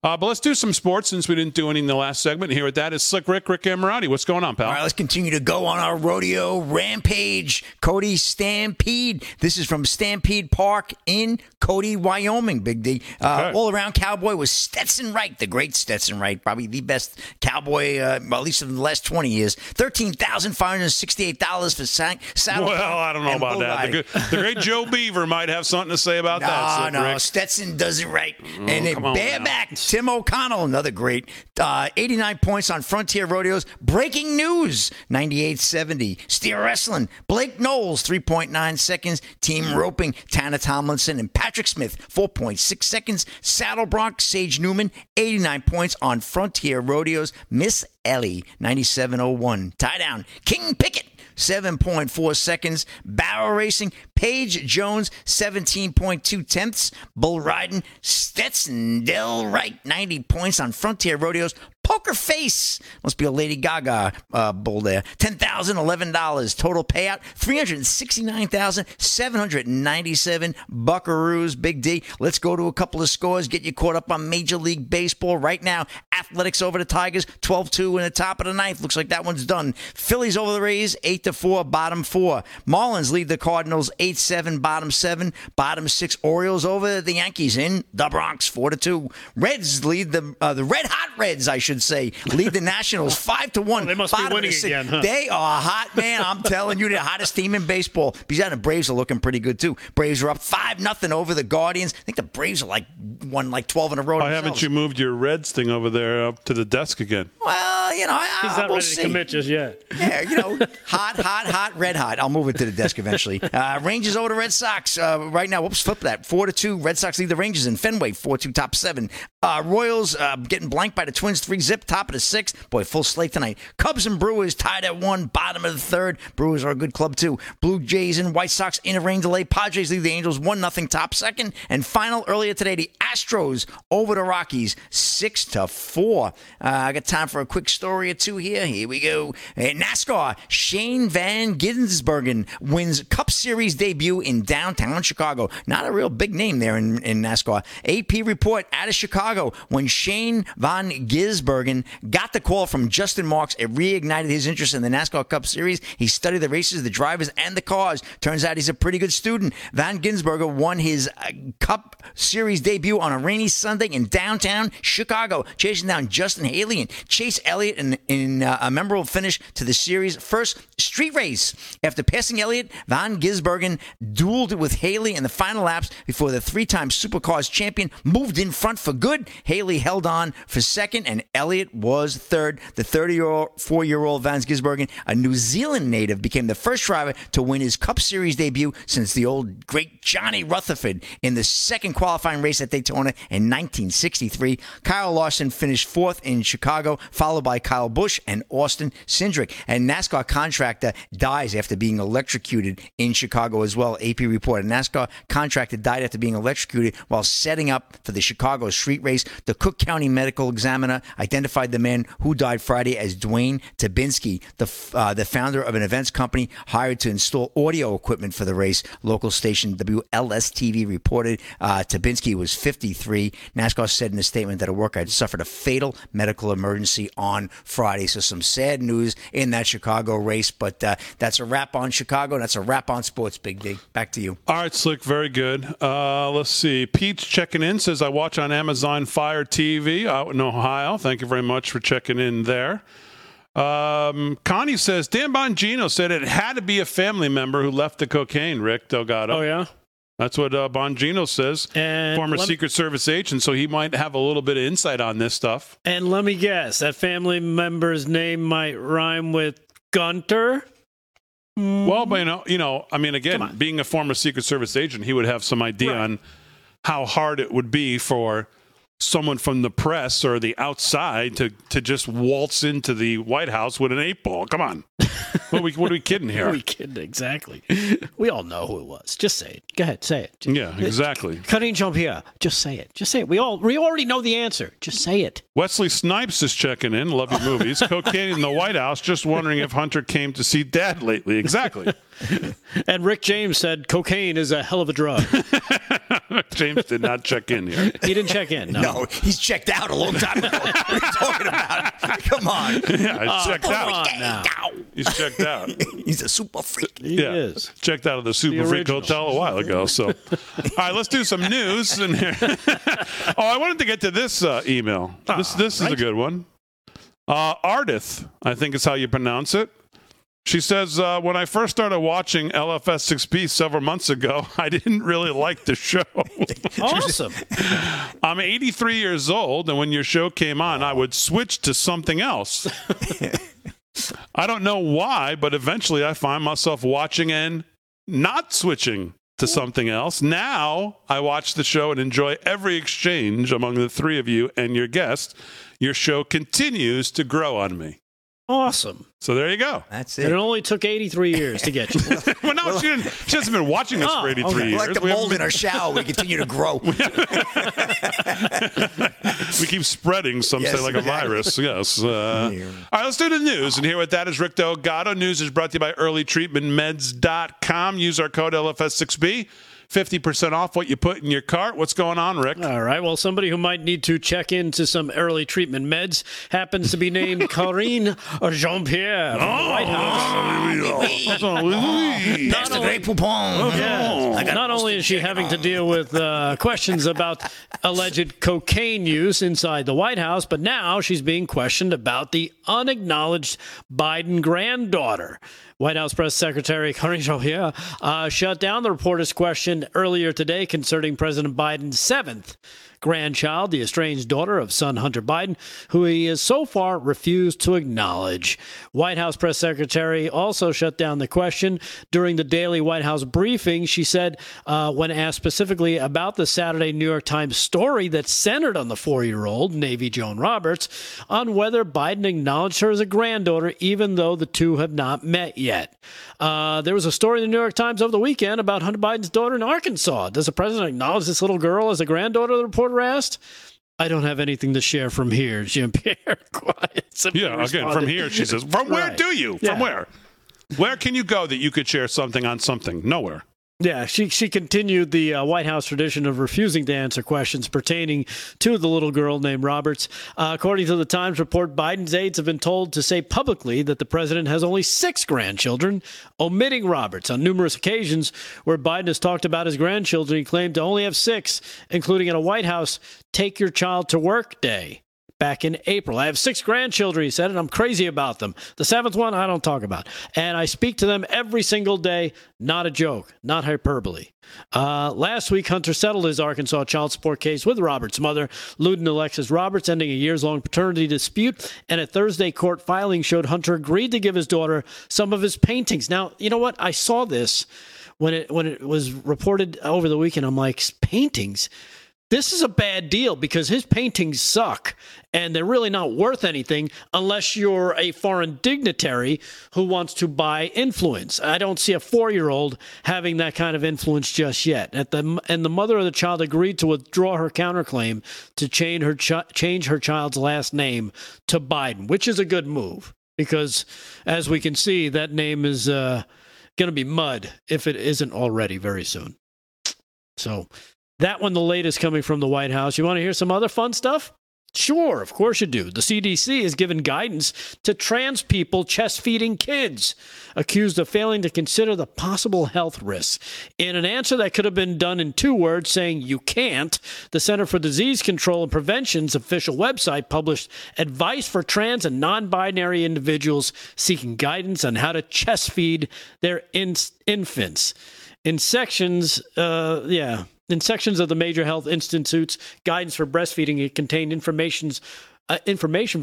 But let's do some sports since we didn't do any in the last segment. Here with that is Slick Rick, Rick Ammirati. What's going on, pal? All right, let's continue to go on our rodeo rampage. Cody Stampede. This is from Stampede Park in Cody, Wyoming, Big D. Okay. All-around cowboy was Stetson Wright, the great Stetson Wright, probably the best cowboy, at least in the last 20 years. $13,568 for saddle. Well, I don't know about that. The great Joe Beaver might have something to say about that, Slick Rick. Stetson does it right. Oh, and then bareback Tim O'Connell, another great, 89 points on Frontier Rodeos. Breaking news, 98.70. Steer Wrestling, Blake Knowles, 3.9 seconds. Team Roping, Tana Tomlinson and Patrick Smith, 4.6 seconds. Saddle Bronc, Sage Newman, 89 points on Frontier Rodeos. Miss Ellie, 97.01. Tie down, King Pickett, 7.4 seconds. Barrel Racing, Paige Jones, 17.2 tenths. Bull Riding, Stetson Del Wright, 90 points on Frontier Rodeos. Poker Face, must be a Lady Gaga bull there. $10,011 total payout. 369,797 Buckaroos. Big D. Let's go to a couple of scores. Get you caught up on Major League Baseball right now. Athletics over the Tigers, 12-2 in the top of the ninth. Looks like that one's done. Phillies over the Rays, 8-4, bottom four. Marlins lead the Cardinals 8-7, bottom seven. Bottom six. Orioles over the Yankees in the Bronx, 4-2. Reds lead the Red Hot Reds, I should say, lead the Nationals 5-1. Well, they must be winning again, huh? They are hot, man. I'm telling you, the hottest team in baseball. Because the Braves are looking pretty good too. Braves are up 5-0 over the Guardians. I think the Braves are won 12 in a row. Why haven't you moved your Reds thing over there up to the desk again? Well, he's not ready to commit just yet. Yeah, hot, red hot. I'll move it to the desk eventually. Rangers over the Red Sox right now. Whoops, flip that. 4-2. Red Sox lead the Rangers in Fenway 4-2, top seven. Royals getting blanked by the Twins 3-0, top of the sixth. Boy, full slate tonight. Cubs and Brewers tied at one, bottom of the third. Brewers are a good club, too. Blue Jays and White Sox in a rain delay. Padres lead the Angels 1-0, top second. And final, earlier today, the Astros over the Rockies 6-4. I got time for a quick story or two here. Here we go. NASCAR, Shane Van Gisbergen wins Cup Series debut in downtown Chicago. Not a real big name there in NASCAR. AP report out of Chicago. When Shane Van Gisbergen got the call from Justin Marks, it reignited his interest in the NASCAR Cup Series. He studied the races, the drivers, and the cars. Turns out he's a pretty good student. Van Gisbergen won his Cup Series debut on a rainy Sunday in downtown Chicago, chasing down Justin Haley and Chase Elliott in a memorable finish to the series' first street race. After passing Elliott, Van Gisbergen dueled with Haley in the final laps before the three-time Supercars champion moved in front for good. Haley held on for second, and Elliott was third. The 34-year-old Van Gisbergen, a New Zealand native, became the first driver to win his Cup Series debut since the old great Johnny Rutherford in the second qualifying race at Daytona in 1963. Kyle Larson finished fourth in Chicago, followed by Kyle Busch and Austin Cindric. A NASCAR contractor dies after being electrocuted in Chicago as well. AP reported, NASCAR contractor died after being electrocuted while setting up for the Chicago street race. The Cook County Medical Examiner identified the man who died Friday as Dwayne Tabinski, the founder of an events company hired to install audio equipment for the race. Local station WLS-TV reported Tabinski was 53. NASCAR said in a statement that a worker had suffered a fatal medical emergency on Friday. So some sad news in that Chicago race, but that's a wrap on Chicago. That's a wrap on sports, Big D. Back to you. All right, Slick, very good. Let's see. Pete's checking in, says, I watch on Amazon Fire TV out in Ohio. Thank you very much for checking in there. Connie says, Dan Bongino said it had to be a family member who left the cocaine, Rick Delgado. Oh, yeah? That's what Bongino says, and former Secret Service agent, so he might have a little bit of insight on this stuff. And let me guess, that family member's name might rhyme with Gunter? Well, but you know, I mean, again, being a former Secret Service agent, he would have some idea on how hard it would be for someone from the press or the outside to just waltz into the White House with an 8-ball. Come on. What are we kidding here? What are we kidding? Exactly. We all know who it was. Just say it. Go ahead. Say it. Yeah, exactly. Karine Jean-Pierre. Just say it. Just say it. We already know the answer. Just say it. Wesley Snipes is checking in. Love your movies. Cocaine in the White House. Just wondering if Hunter came to see Dad lately. Exactly. And Rick James said cocaine is a hell of a drug. James did not check in here. He didn't check in. No, he's checked out a long time ago. What are you talking about? Come on. Yeah, checked out. He's checked out. He's a super freak. He is. Checked out of the Super Freak Hotel a while ago. So, all right, let's do some news in here. I wanted to get to this email. This is a good one. Ardith, I think is how you pronounce it. She says, when I first started watching LFS 6B several months ago, I didn't really like the show. Awesome. I'm 83 years old, and when your show came on, I would switch to something else. I don't know why, but eventually I find myself watching and not switching to something else. Now I watch the show and enjoy every exchange among the three of you and your guests. Your show continues to grow on me. Awesome. So there you go. That's it. And it only took 83 years to get you. Well, no, she hasn't been watching us for 83 years. We're like the mold in our shower. We continue to grow. We keep spreading, say, like a virus. Yes. All right, let's do the news. And here with that is Rick Delgado. News is brought to you by EarlyTreatmentMeds.com. Use our code LFS6B. 50% off what you put in your cart. What's going on, Rick? All right. Well, somebody who might need to check into some early treatment meds happens to be named Karine Jean-Pierre. White House. Not only is she having to deal with questions about alleged cocaine use inside the White House, but now she's being questioned about the unacknowledged Biden granddaughter. White House Press Secretary Karine Jean-Pierre shut down the reporter's question earlier today concerning President Biden's seventh grandchild, the estranged daughter of son Hunter Biden, who he has so far refused to acknowledge. White House Press Secretary also shut down the question during the daily White House briefing. She said, when asked specifically about the Saturday New York Times story that centered on the 4-year-old, Navy Joan Roberts, on whether Biden acknowledged her as a granddaughter, even though the two have not met yet. There was a story in the New York Times over the weekend about Hunter Biden's daughter in Arkansas. Does the president acknowledge this little girl as a granddaughter? The reporter asked. I don't have anything to share from here, Jean-Pierre. Quiet. Simply responded. Again, from here, she says, from where do you? Yeah. From where? Where can you go that you could share something on something? Nowhere. Yeah, she continued the White House tradition of refusing to answer questions pertaining to the little girl named Roberts. According to the Times report, Biden's aides have been told to say publicly that the president has only 6 grandchildren, omitting Roberts. On numerous occasions where Biden has talked about his grandchildren, he claimed to only have 6, including at a White House Take Your Child to Work Day back in April. I have 6 grandchildren, he said, and I'm crazy about them. The 7th one, I don't talk about. And I speak to them every single day. Not a joke, not hyperbole. Last week, Hunter settled his Arkansas child support case with Roberts' mother, Luden Alexis Roberts, ending a years-long paternity dispute. And a Thursday court filing showed Hunter agreed to give his daughter some of his paintings. Now, you know what? I saw this when it was reported over the weekend. I'm like, paintings? This is a bad deal because his paintings suck and they're really not worth anything unless you're a foreign dignitary who wants to buy influence. I don't see a 4-year-old having that kind of influence just yet. And the mother of the child agreed to withdraw her counterclaim to change her child's last name to Biden, which is a good move because, as we can see, that name is going to be mud if it isn't already very soon. So... that one, the latest coming from the White House. You want to hear some other fun stuff? Sure, of course you do. The CDC has given guidance to trans people chest-feeding kids accused of failing to consider the possible health risks. In an answer that could have been done in 2 words, saying you can't, the Center for Disease Control and Prevention's official website published advice for trans and non-binary individuals seeking guidance on how to chest-feed their infants. In sections, In sections of the major health institutes, guidance for breastfeeding, it contained information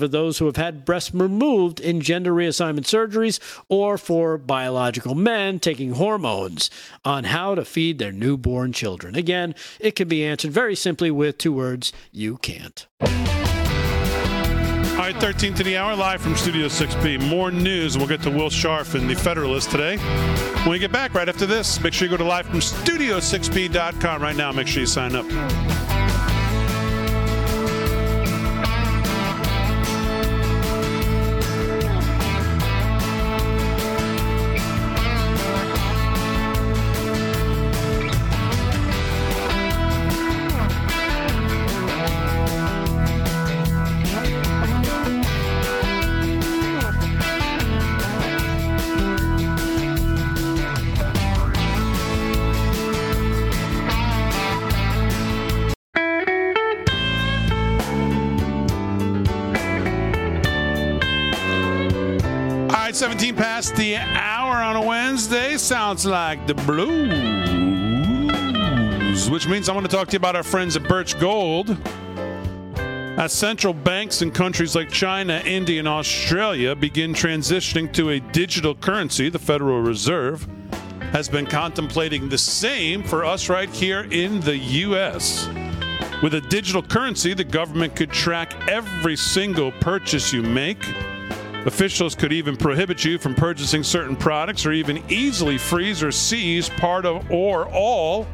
for those who have had breasts removed in gender reassignment surgeries or for biological men taking hormones on how to feed their newborn children. Again, it can be answered very simply with 2 words, you can't. All right, 13 to the hour, live from Studio 6B. More news. We'll get to Will Scharf and The Federalist today. When we get back right after this, make sure you go to live from Studio6B.com right now. Make sure you sign up. Past the hour on a Wednesday sounds like the blues, which means I want to talk to you about our friends at Birch Gold. As central banks in countries like China, India, and Australia begin transitioning to a digital currency, the Federal Reserve has been contemplating the same for us right here in the U.S. With a digital currency, the government could track every single purchase you make. Officials could even prohibit you from purchasing certain products or even easily freeze or seize part of or all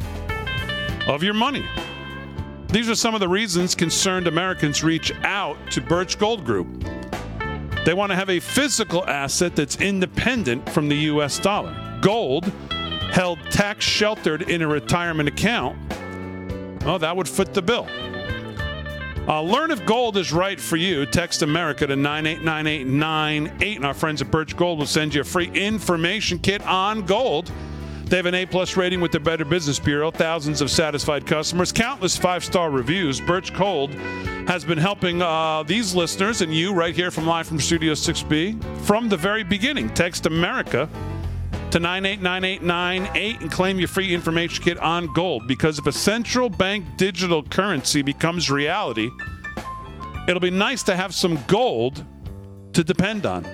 of your money. These are some of the reasons concerned Americans reach out to Birch Gold Group. They want to have a physical asset that's independent from the U.S. dollar. Gold held tax-sheltered in a retirement account, well, that would foot the bill. Learn if gold is right for you. Text America to 989898, and our friends at Birch Gold will send you a free information kit on gold. They have an A-plus rating with the Better Business Bureau, thousands of satisfied customers, countless 5-star reviews. Birch Gold has been helping these listeners and you right here from live from Studio 6B from the very beginning. Text America to 989898 and claim your free information kit on gold, because if a central bank digital currency becomes reality, it'll be nice to have some gold to depend on.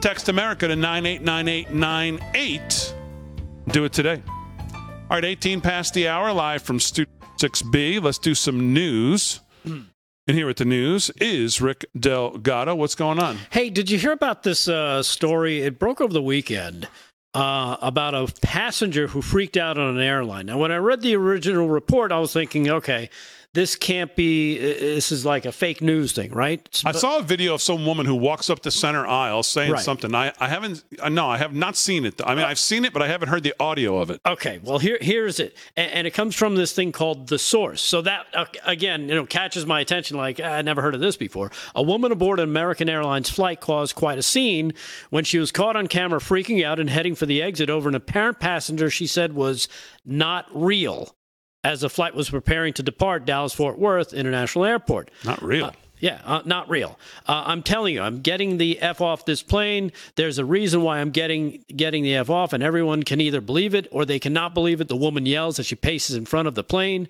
Text America to 989898. Do it today. All right, 18 past the hour, live from Studio 6B. Let's do some news. And here at the news is Rick Delgado. What's going on? Hey, did you hear about this story? It broke over the weekend about a passenger who freaked out on an airline. Now, when I read the original report, I was thinking, okay, this can't be, this is like a fake news thing, right? I saw a video of some woman who walks up the center aisle saying something. I have not seen it. I mean, I've seen it, but I haven't heard the audio of it. Okay. Well, here's it. And it comes from this thing called The Source. So that, again, you know, catches my attention like, I never heard of this before. A woman aboard an American Airlines flight caused quite a scene when she was caught on camera freaking out and heading for the exit over an apparent passenger she said was not real, as the flight was preparing to depart Dallas-Fort Worth International Airport. Not real. Not real. I'm telling you, I'm getting the F off this plane. There's a reason why I'm getting the F off, and everyone can either believe it or they cannot believe it. The woman yells as she paces in front of the plane,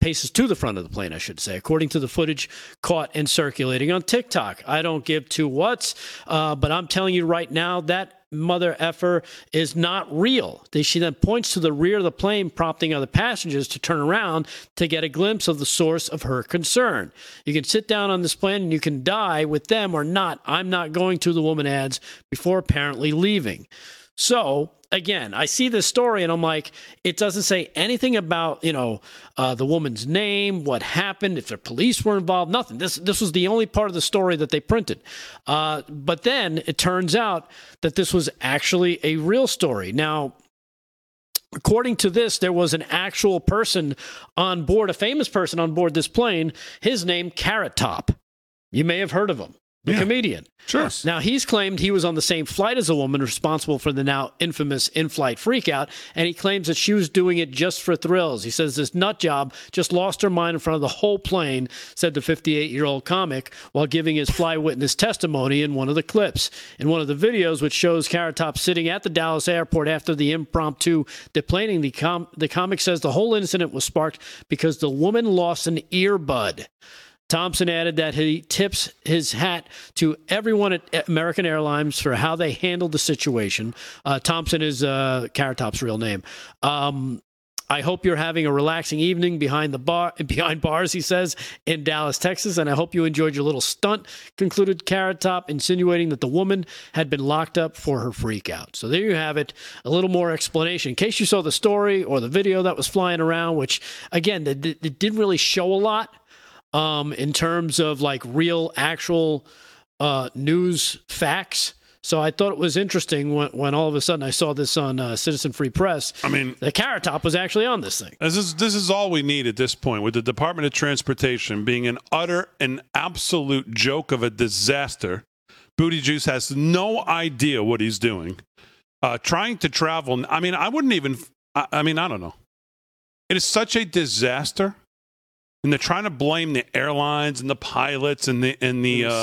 paces to the front of the plane, I should say, according to the footage caught and circulating on TikTok. I don't give two whats, but I'm telling you right now that mother effer is not real. She then points to the rear of the plane, prompting other passengers to turn around to get a glimpse of the source of her concern. You can sit down on this plane and you can die with them or not. I'm not going to, the woman adds, before apparently leaving. So, again, I see this story and I'm like, it doesn't say anything about, you know, the woman's name, what happened, if the police were involved, nothing. This was the only part of the story that they printed. But then it turns out that this was actually a real story. Now, according to this, there was an actual person on board, a famous person on board this plane. His name, Carrot Top. You may have heard of him. The comedian. Sure. Now, he's claimed he was on the same flight as a woman responsible for the now infamous in-flight freakout, and he claims that she was doing it just for thrills. He says this nut job just lost her mind in front of the whole plane, said the 58-year-old comic, while giving his fly witness testimony in one of the clips. In one of the videos, which shows Carrot Top sitting at the Dallas airport after the impromptu deplaning, the comic says the whole incident was sparked because the woman lost an earbud. Thompson added that he tips his hat to everyone at American Airlines for how they handled the situation. Thompson is Carrot Top's real name. I hope you're having a relaxing evening behind bars, he says, in Dallas, Texas, and I hope you enjoyed your little stunt, concluded Carrot Top, insinuating that the woman had been locked up for her freakout. So there you have it, a little more explanation. In case you saw the story or the video that was flying around, which, again, it didn't really show a lot. In terms of like real, actual news facts. So I thought it was interesting when all of a sudden I saw this on Citizen Free Press. I mean, the Carrot Top was actually on this thing. This is all we need at this point, with the Department of Transportation being an utter and absolute joke of a disaster. Booty Juice has no idea what he's doing. Trying to travel. I mean, I wouldn't even. I mean, I don't know. It is such a disaster. And they're trying to blame the airlines and the pilots and the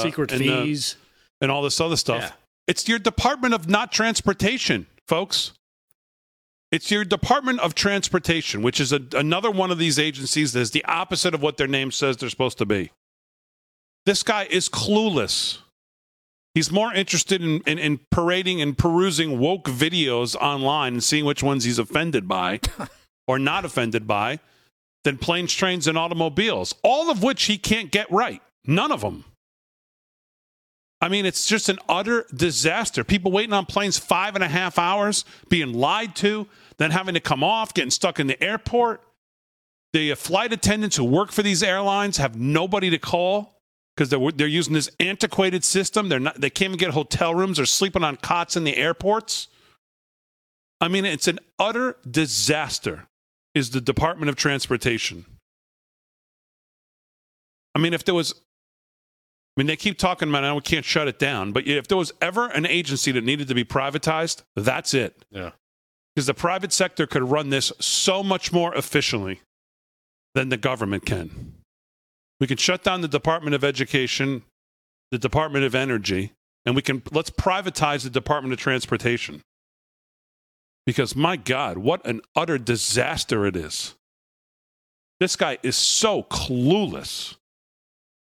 secret fees and all this other stuff. Yeah. It's your Department of not transportation, folks. It's your Department of Transportation, which is another one of these agencies that is the opposite of what their name says they're supposed to be. This guy is clueless. He's more interested in parading and perusing woke videos online and seeing which ones he's offended by or not offended by, than planes, trains, and automobiles, all of which he can't get right. None of them. I mean, it's just an utter disaster. People waiting on planes 5.5 hours, being lied to, then having to come off, getting stuck in the airport. The flight attendants who work for these airlines have nobody to call because they're using this antiquated system. They can't even get hotel rooms. They're sleeping on cots in the airports. I mean, it's an utter disaster. Is the Department of Transportation. I mean, they keep talking about it, we can't shut it down, but if there was ever an agency that needed to be privatized, that's it. Yeah. Because the private sector could run this so much more efficiently than the government can. We can shut down the Department of Education, the Department of Energy, and let's privatize the Department of Transportation. Because, my God, what an utter disaster it is. This guy is so clueless.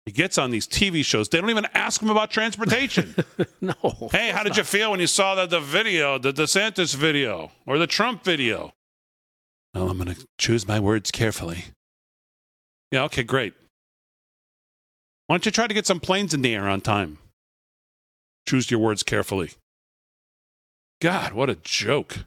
He gets on these TV shows. They don't even ask him about transportation. No. Hey, how did you feel when you saw the video, the DeSantis video or the Trump video? Well, I'm going to choose my words carefully. Yeah, okay, great. Why don't you try to get some planes in the air on time? Choose your words carefully. God, what a joke.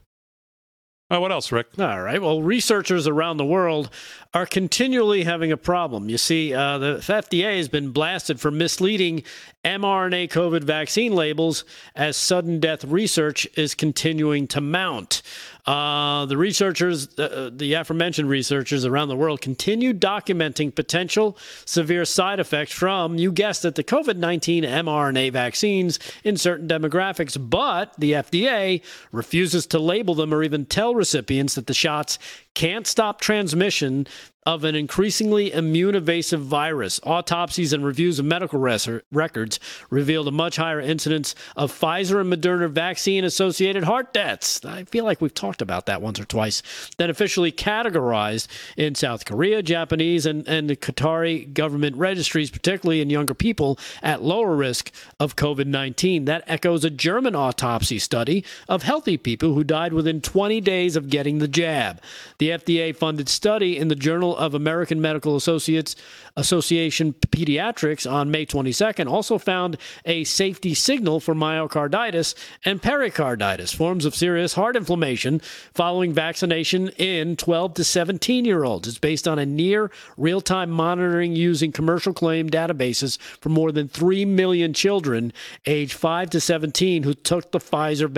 What else, Rick? All right. Well, researchers around the world are continually having a problem. You see, the FDA has been blasted for misleading mRNA COVID vaccine labels as sudden death research is continuing to mount. The researchers, the aforementioned researchers around the world continue documenting potential severe side effects from, you guessed it, the COVID-19 mRNA vaccines in certain demographics, but the FDA refuses to label them or even tell recipients that the shots can't stop transmission of an increasingly immune-evasive virus. Autopsies and reviews of medical records revealed a much higher incidence of Pfizer and Moderna vaccine-associated heart deaths. I feel like we've talked about that once or twice. Then officially categorized in South Korea, Japanese, and the Qatari government registries, particularly in younger people at lower risk of COVID-19. That echoes a German autopsy study of healthy people who died within 20 days of getting the jab. The FDA-funded study in the Journal of American Medical Association Pediatrics on May 22nd also found a safety signal for myocarditis and pericarditis, forms of serious heart inflammation following vaccination in 12 to 17-year-olds. It's based on a near real-time monitoring using commercial claim databases for more than 3 million children aged 5 to 17 who took the Pfizer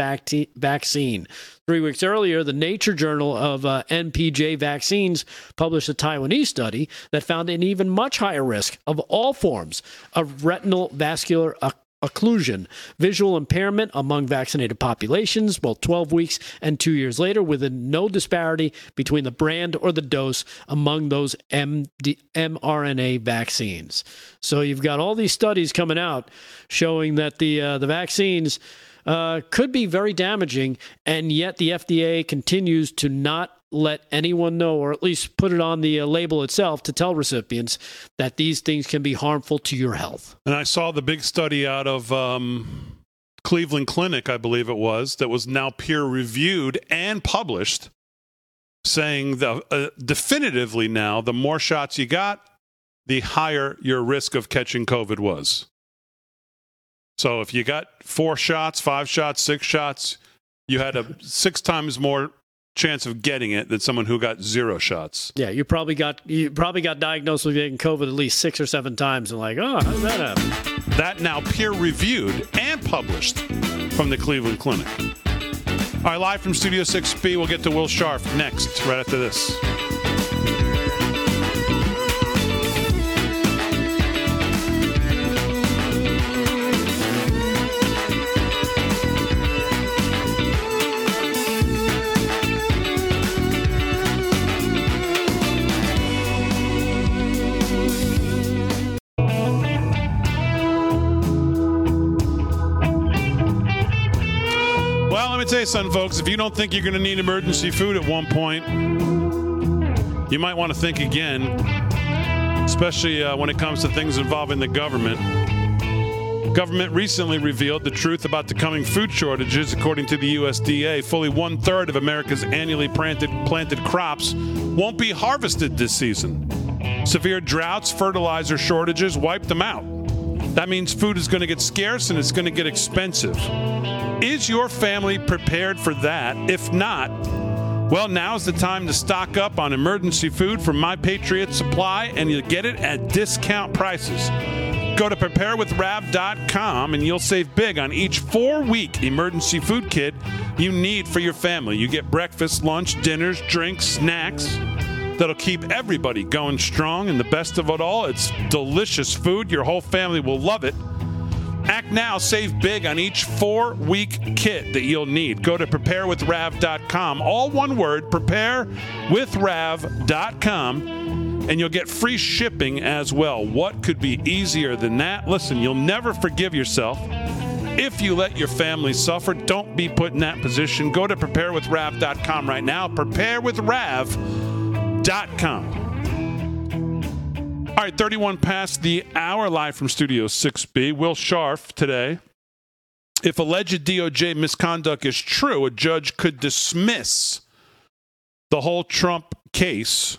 vaccine. 3 weeks earlier, the Nature Journal of NPJ Vaccines published a Taiwanese study that found an even much higher risk of all forms of retinal vascular occlusion, visual impairment among vaccinated populations, both 12 weeks and 2 years later, with no disparity between the brand or the dose among those mRNA vaccines. So you've got all these studies coming out showing that the vaccines could be very damaging, and yet the FDA continues to not let anyone know, or at least put it on the label itself to tell recipients that these things can be harmful to your health. And I saw the big study out of Cleveland Clinic, I believe it was, that was now peer-reviewed and published, saying definitively now, the more shots you got, the higher your risk of catching COVID was. So if you got 4 shots, 5 shots, 6 shots, you had a 6 times more chance of getting it than someone who got 0 shots. Yeah, you probably got diagnosed with getting COVID at least 6 or 7 times, and like, oh, how did that happen? That now peer-reviewed and published from the Cleveland Clinic. All right, live from Studio 6B, we'll get to Will Scharf next, right after this. Say something, folks. If you don't think you're going to need emergency food at one point, you might want to think again, especially when it comes to things involving the government. Government recently revealed the truth about the coming food shortages. According to the USDA, fully 1/3 of America's annually planted crops won't be harvested this season. Severe droughts, fertilizer shortages wipe them out. That means food is going to get scarce and it's going to get expensive. Is your family prepared for that? If not, well, now's the time to stock up on emergency food from My Patriot Supply, and you'll get it at discount prices. Go to preparewithrav.com, and you'll save big on each 4-week emergency food kit you need for your family. You get breakfast, lunch, dinners, drinks, snacks that'll keep everybody going strong. And the best of it all, it's delicious food. Your whole family will love it. Act now. Save big on each 4-week kit that you'll need. Go to preparewithrav.com. All one word, preparewithrav.com. And you'll get free shipping as well. What could be easier than that? Listen, you'll never forgive yourself if you let your family suffer. Don't be put in that position. Go to preparewithrav.com right now. Preparewithrav.com. All right, 31 past the hour, live from Studio 6B. Will Scharf today. If alleged DOJ misconduct is true, a judge could dismiss the whole Trump case.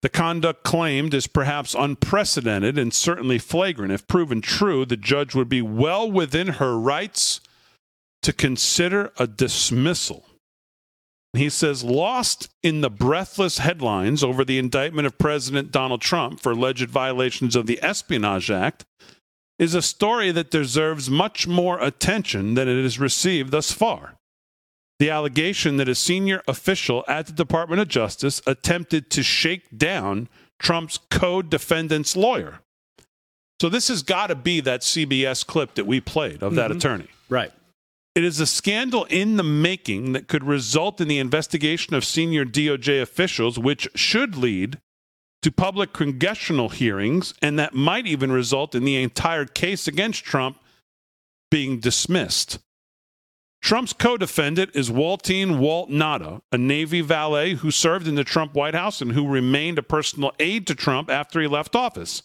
The conduct claimed is perhaps unprecedented and certainly flagrant. If proven true, the judge would be well within her rights to consider a dismissal. He says, lost in the breathless headlines over the indictment of President Donald Trump for alleged violations of the Espionage Act is a story that deserves much more attention than it has received thus far. The allegation that a senior official at the Department of Justice attempted to shake down Trump's co-defendant's lawyer. So this has got to be that CBS clip that we played of that attorney. Right. It is a scandal in the making that could result in the investigation of senior DOJ officials, which should lead to public congressional hearings, and that might even result in the entire case against Trump being dismissed. Trump's co-defendant is Waltine Walt Nata, a Navy valet who served in the Trump White House and who remained a personal aide to Trump after he left office.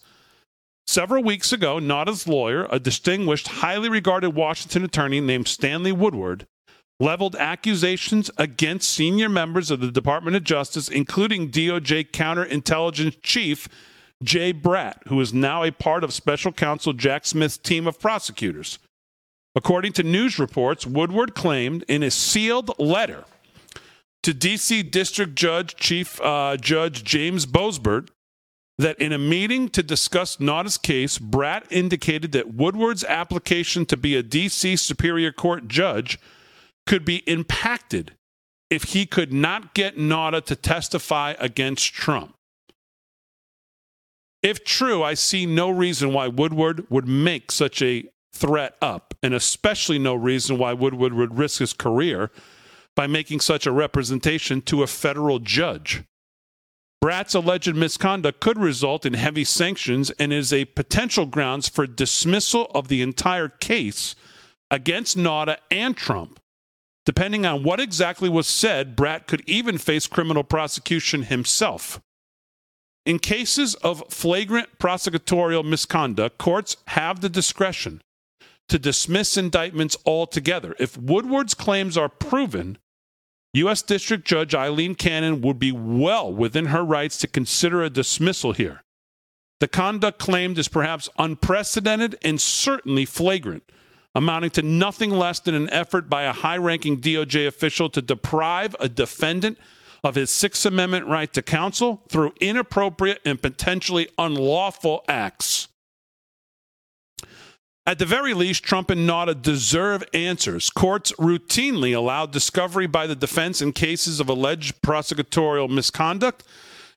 Several weeks ago, Nata's lawyer, a distinguished, highly regarded Washington attorney named Stanley Woodward, leveled accusations against senior members of the Department of Justice, including DOJ counterintelligence chief Jay Bratt, who is now a part of special counsel Jack Smith's team of prosecutors. According to news reports, Woodward claimed in a sealed letter to D.C. District Judge Chief Judge James Boasberg that in a meeting to discuss Nata's case, Bratt indicated that Woodward's application to be a D.C. Superior Court judge could be impacted if he could not get Nata to testify against Trump. If true, I see no reason why Woodward would make such a threat up, and especially no reason why Woodward would risk his career by making such a representation to a federal judge. Bratt's alleged misconduct could result in heavy sanctions and is a potential grounds for dismissal of the entire case against Nata and Trump. Depending on what exactly was said, Bratt could even face criminal prosecution himself. In cases of flagrant prosecutorial misconduct, courts have the discretion to dismiss indictments altogether. If Woodward's claims are proven, U.S. District Judge Eileen Cannon would be well within her rights to consider a dismissal here. The conduct claimed is perhaps unprecedented and certainly flagrant, amounting to nothing less than an effort by a high-ranking DOJ official to deprive a defendant of his Sixth Amendment right to counsel through inappropriate and potentially unlawful acts. At the very least, Trump and Nata deserve answers. Courts routinely allow discovery by the defense in cases of alleged prosecutorial misconduct,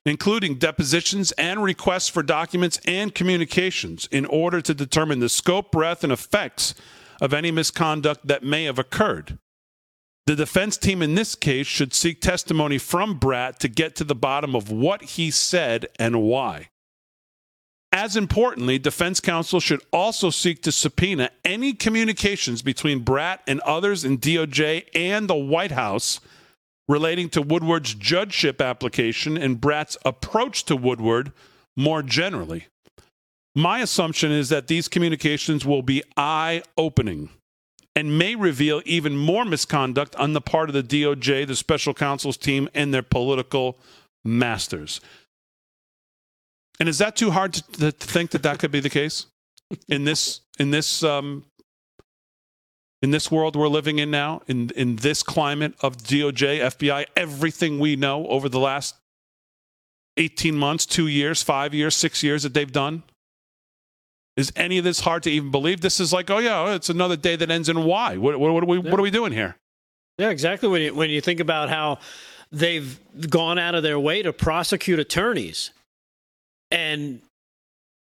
including depositions and requests for documents and communications, in order to determine the scope, breadth, and effects of any misconduct that may have occurred. The defense team in this case should seek testimony from Bratt to get to the bottom of what he said and why. As importantly, defense counsel should also seek to subpoena any communications between Bratt and others in DOJ and the White House relating to Woodward's judgeship application and Bratt's approach to Woodward more generally. My assumption is that these communications will be eye-opening and may reveal even more misconduct on the part of the DOJ, the special counsel's team, and their political masters. And is that too hard to think that that could be the case in this world we're living in now, in this climate of DOJ, FBI, everything we know over the last 18 months, 2 years, 5 years, 6 years that they've done? Is any of this hard to even believe? This is like, oh yeah, it's another day that ends in Y. What are we doing here? Yeah, exactly. When you think about how they've gone out of their way to prosecute attorneys and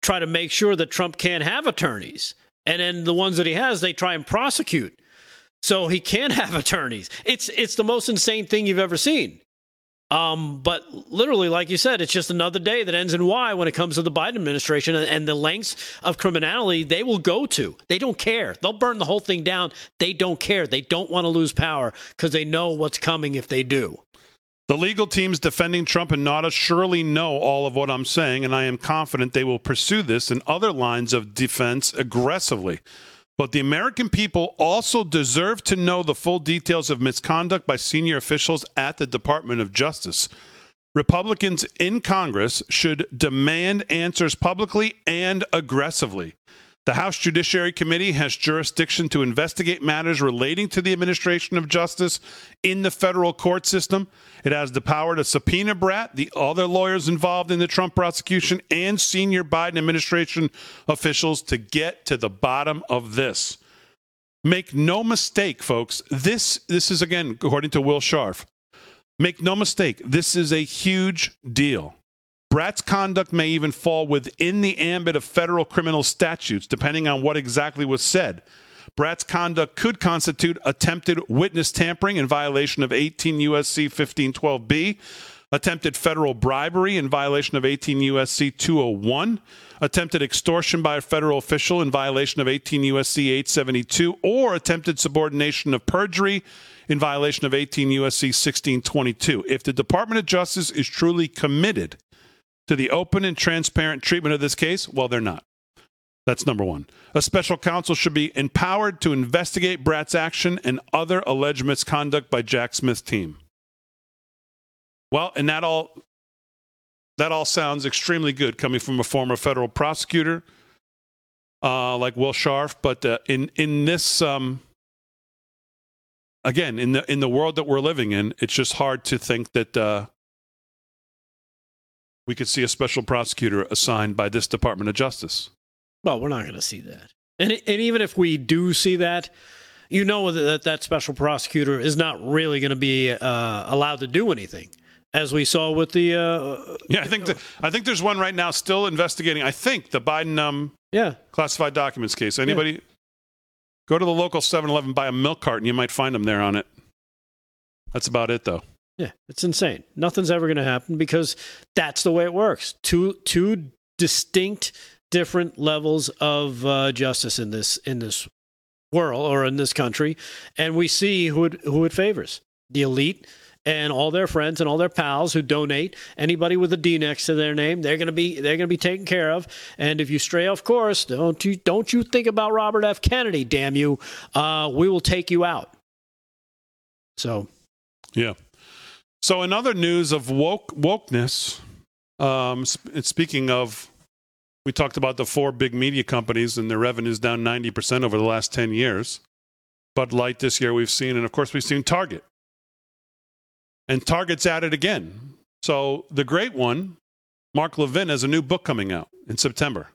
try to make sure that Trump can't have attorneys, and then the ones that he has, they try and prosecute so he can't have attorneys. It's the most insane thing you've ever seen. But literally, like you said, it's just another day that ends in Y when it comes to the Biden administration and the lengths of criminality they will go to. They don't care. They'll burn the whole thing down. They don't care. They don't want to lose power because they know what's coming if they do. The legal teams defending Trump and Nata surely know all of what I'm saying, and I am confident they will pursue this and other lines of defense aggressively. But the American people also deserve to know the full details of misconduct by senior officials at the Department of Justice. Republicans in Congress should demand answers publicly and aggressively. The House Judiciary Committee has jurisdiction to investigate matters relating to the administration of justice in the federal court system. It has the power to subpoena Brat, the other lawyers involved in the Trump prosecution, and senior Biden administration officials to get to the bottom of this. Make no mistake, folks. This is, again, according to Will Scharf. Make no mistake, this is a huge deal. Brat's conduct may even fall within the ambit of federal criminal statutes, depending on what exactly was said. Brat's conduct could constitute attempted witness tampering in violation of 18 U.S.C. 1512b, attempted federal bribery in violation of 18 U.S.C. 201, attempted extortion by a federal official in violation of 18 U.S.C. 872, or attempted subordination of perjury in violation of 18 U.S.C. 1622. If the Department of Justice is truly committed to the open and transparent treatment of this case? Well, they're not. That's number one. A special counsel should be empowered to investigate Brat's action and other alleged misconduct by Jack Smith's team. Well, and that all sounds extremely good coming from a former federal prosecutor like Will Scharf, but in the world that we're living in, it's just hard to think that. We could see a special prosecutor assigned by this Department of Justice. Well, we're not going to see that. And even if we do see that, you know that special prosecutor is not really going to be allowed to do anything, as we saw with the... I think there's one right now still investigating, I think, the Biden classified documents case. Anybody? Yeah. Go to the local 7-Eleven, buy a milk carton. You might find them there on it. That's about it, though. Yeah, it's insane. Nothing's ever going to happen because that's the way it works. Two distinct, different levels of justice in this world or in this country, and we see who it favors: the elite and all their friends and all their pals who donate. Anybody with a D next to their name, they're going to be taken care of. And if you stray off course, don't you think about Robert F. Kennedy? Damn you, we will take you out. So, yeah. So in other news of wokeness, speaking of, we talked about the four big media companies and their revenues down 90% over the last 10 years. Bud Light this year we've seen, and of course we've seen Target. And Target's at it again. So the great one, Mark Levin, has a new book coming out in September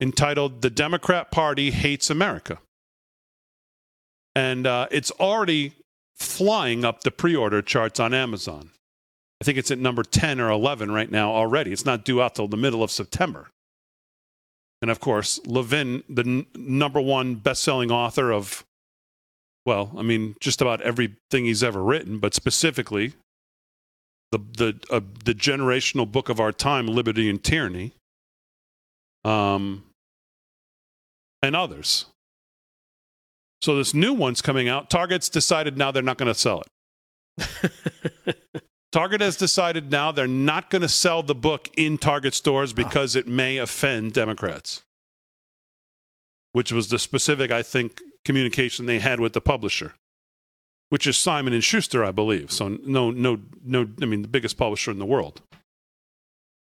entitled The Democrat Party Hates America. And it's already flying up the pre-order charts on Amazon. I think it's at number 10 or 11 right now already. It's not due out till the middle of September. And of course, Levin, the number one best-selling author of, well, I mean, just about everything he's ever written, but specifically the generational book of our time, Liberty and Tyranny, and others. So this new one's coming out. Target's decided now they're not going to sell it. Target has decided now they're not going to sell the book in Target stores because it may offend Democrats, which was the specific, I think, communication they had with the publisher, which is Simon & Schuster, I believe. So no, I mean, the biggest publisher in the world,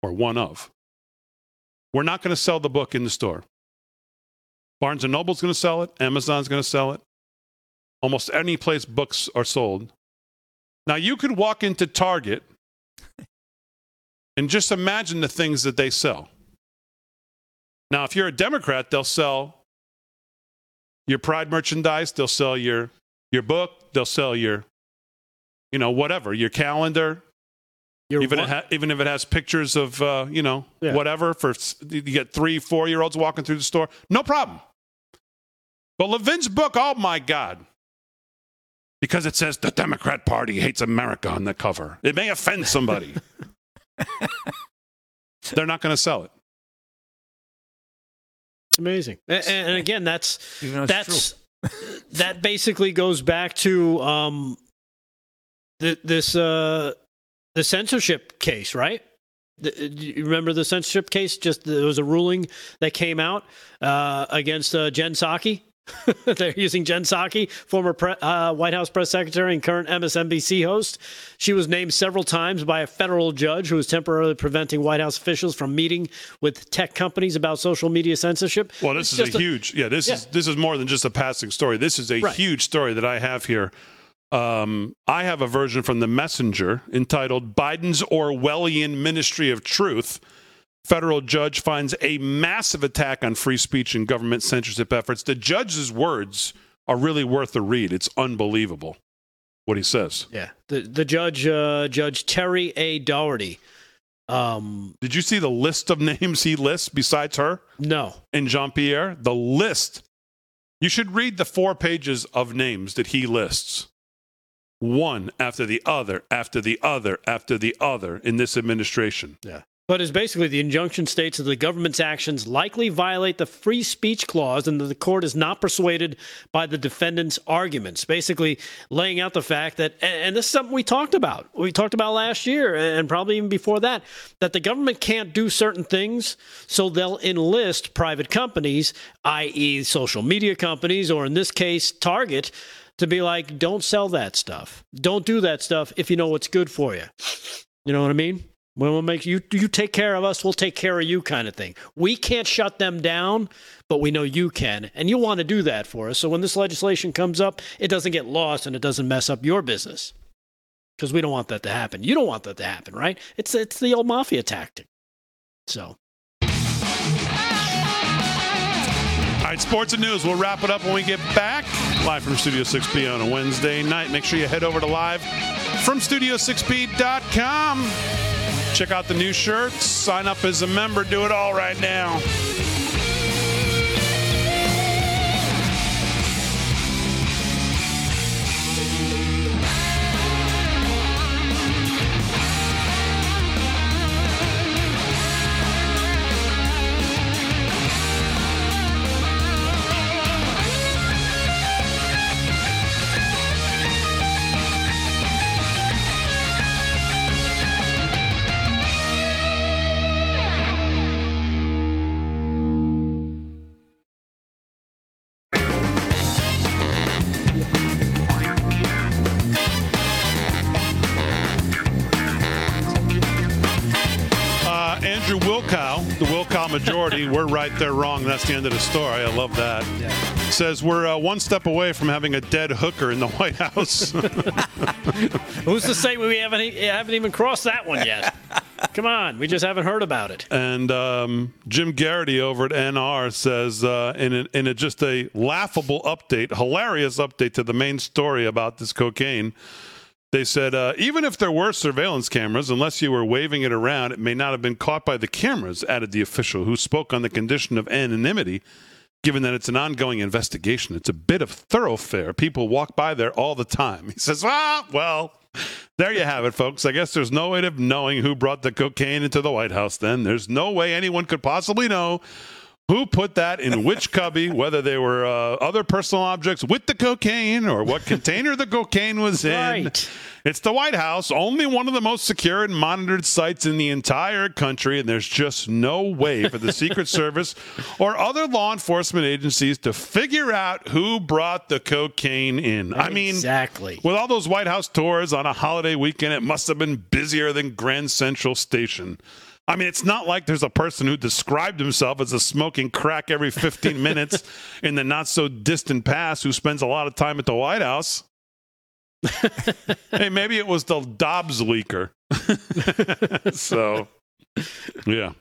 or one of. We're not going to sell the book in the store. Barnes & Noble's going to sell it. Amazon's going to sell it. Almost any place books are sold. Now, you could walk into Target and just imagine the things that they sell. Now, if you're a Democrat, they'll sell your Pride merchandise. They'll sell your book. They'll sell your, whatever, your calendar. Even if it has pictures of, whatever. For you get 3-4-year-olds walking through the store. No problem. But Levin's book, oh my God. Because it says the Democrat Party hates America on the cover. It may offend somebody. They're not going to sell it. It's amazing. And again, that's that basically goes back to the censorship case, right? You remember the censorship case? There was a ruling that came out against Jen Psaki They're using Jen Psaki, former White House press secretary and current MSNBC host. She was named several times by a federal judge who was temporarily preventing White House officials from meeting with tech companies about social media censorship. Well, this is a huge, this is more than just a passing story. This is a huge story that I have here. I have a version from The Messenger entitled Biden's Orwellian Ministry of Truth. Federal judge finds a massive attack on free speech and government censorship efforts. The judge's words are really worth a read. It's unbelievable what he says. Yeah. The judge, Judge Terry A. Dougherty. Did you see the list of names he lists besides her? No. And Jean-Pierre? The list. You should read the 4 pages of names that he lists. One after the other, after the other, after the other in this administration. Yeah. But it's basically the injunction states that the government's actions likely violate the free speech clause and that the court is not persuaded by the defendant's arguments, basically laying out the fact that, and this is something we talked about. We talked about last year and probably even before that, that the government can't do certain things, so they'll enlist private companies, i.e. social media companies, or in this case, Target, to be like, don't sell that stuff. Don't do that stuff if you know what's good for you. You know what I mean? We'll make you take care of us, we'll take care of you kind of thing. We can't shut them down, but we know you can. And you want to do that for us. So when this legislation comes up, it doesn't get lost and it doesn't mess up your business. Because we don't want that to happen. You don't want that to happen, right? It's the old mafia tactic. So. All right, sports and news. We'll wrap it up when we get back. Live from Studio 6B on a Wednesday night. Make sure you head over to live from studio6b.com. Check out the new shirts. Sign up as a member. Do it all right now. Majority, we're right, they're wrong. That's the end of the story. I love that. Yeah. Says we're one step away from having a dead hooker in the White House. Who's to say we haven't even crossed that one yet? Come on, we just haven't heard about it. And Jim Garrity over at NR says, in just a laughable update, hilarious update to the main story about this cocaine. They said, even if there were surveillance cameras, unless you were waving it around, it may not have been caught by the cameras, added the official, who spoke on the condition of anonymity, given that it's an ongoing investigation. It's a bit of thoroughfare. People walk by there all the time. He says, well, there you have it, folks. I guess there's no way of knowing who brought the cocaine into the White House then. There's no way anyone could possibly know who put that in which cubby, whether they were other personal objects with the cocaine or what container the cocaine was in. Right. It's the White House, only one of the most secure and monitored sites in the entire country, and there's just no way for the Secret Service or other law enforcement agencies to figure out who brought the cocaine in. Exactly. I mean, with all those White House tours on a holiday weekend, it must have been busier than Grand Central Station. I mean, it's not like there's a person who described himself as a smoking crack every 15 minutes in the not-so-distant past who spends a lot of time at the White House. Hey, maybe it was the Dobbs leaker. So, yeah.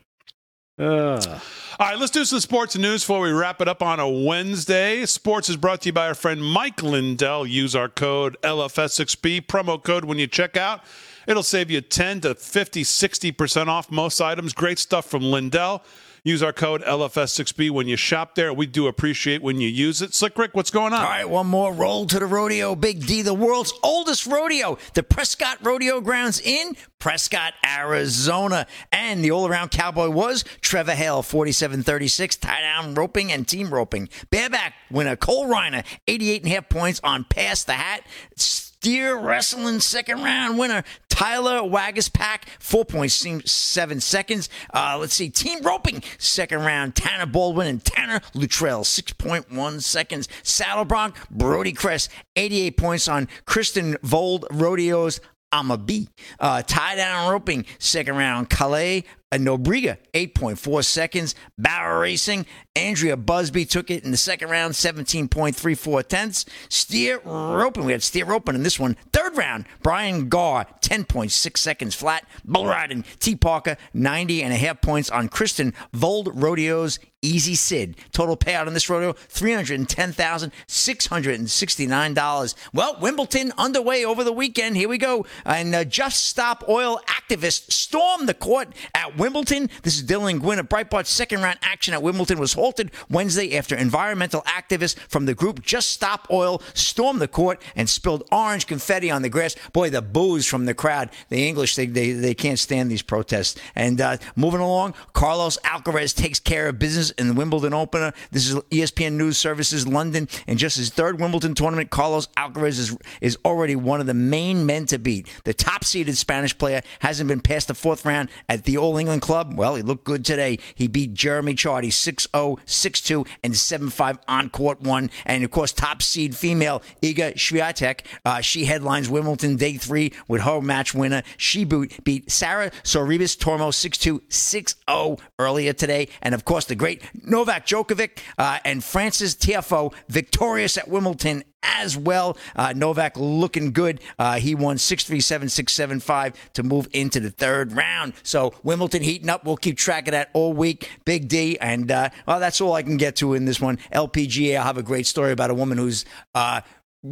All right, let's do some sports news before we wrap it up on a Wednesday. Sports is brought to you by our friend Mike Lindell. Use our code LFS6B, promo code when you check out. It'll save you 10 to 50, 60% off most items. Great stuff from Lindell. Use our code LFS6B when you shop there. We do appreciate when you use it. Slick Rick, what's going on? All right, one more roll to the rodeo. Big D, the world's oldest rodeo. The Prescott Rodeo Grounds in Prescott, Arizona. And the all-around cowboy was Trevor Hale, 47-36, tie-down roping and team roping. Bareback winner Cole Reiner, 88.5 points on Pass the Hat. Steer wrestling second round winner Tyler Wagaspack, 4.7 seconds. Let's see, team roping, second round, Tanner Baldwin and Tanner Luttrell, 6.1 seconds. Saddle bronc, Brody Kress, 88 points on Kristen Vold Rodeo's I'm a B. Tie down roping, second round, Calais Nobrega, 8.4 seconds. Barrel racing, Andrea Busby took it in the second round, 17.34 tenths. Steer roping, we had steer roping in this one. Third round, Brian Garr, 10.6 seconds flat. Bull riding, T. Parker, 90 and a half points on Kristen Vold Rodeo's Easy Sid. Total payout on this rodeo, $310,669. Well, Wimbledon underway over the weekend. Here we go. And Just Stop Oil activists stormed the court at Wimbledon. This is Dylan Gwynn of Breitbart. Second round action at Wimbledon was halted Wednesday after environmental activists from the group Just Stop Oil stormed the court and spilled orange confetti on the grass. Boy, the boos from the crowd. The English, they can't stand these protests. And moving along, Carlos Alcaraz takes care of business in the Wimbledon opener. This is ESPN News Services London, and just his third Wimbledon tournament, Carlos Alcaraz is already one of the main men to beat. The top-seeded Spanish player hasn't been past the fourth round at the All England Club. Well, he looked good today. He beat Jeremy Chardy 6-0, 6-2, and 7-5 on court one. And of course, top seed female Iga Swiatek. She headlines Wimbledon Day 3 with her match winner. She beat Sarah Sorribes-Tormo 6-2, 6-0 earlier today. And of course, the great Novak Djokovic and Francis Tiafoe victorious at Wimbledon as well. Novak looking good. He won 6-3, 7-6, 7-5 to move into the third round. So Wimbledon heating up. We'll keep track of that all week. Big D. And well, that's all I can get to in this one. LPGA, I'll have a great story about a woman who's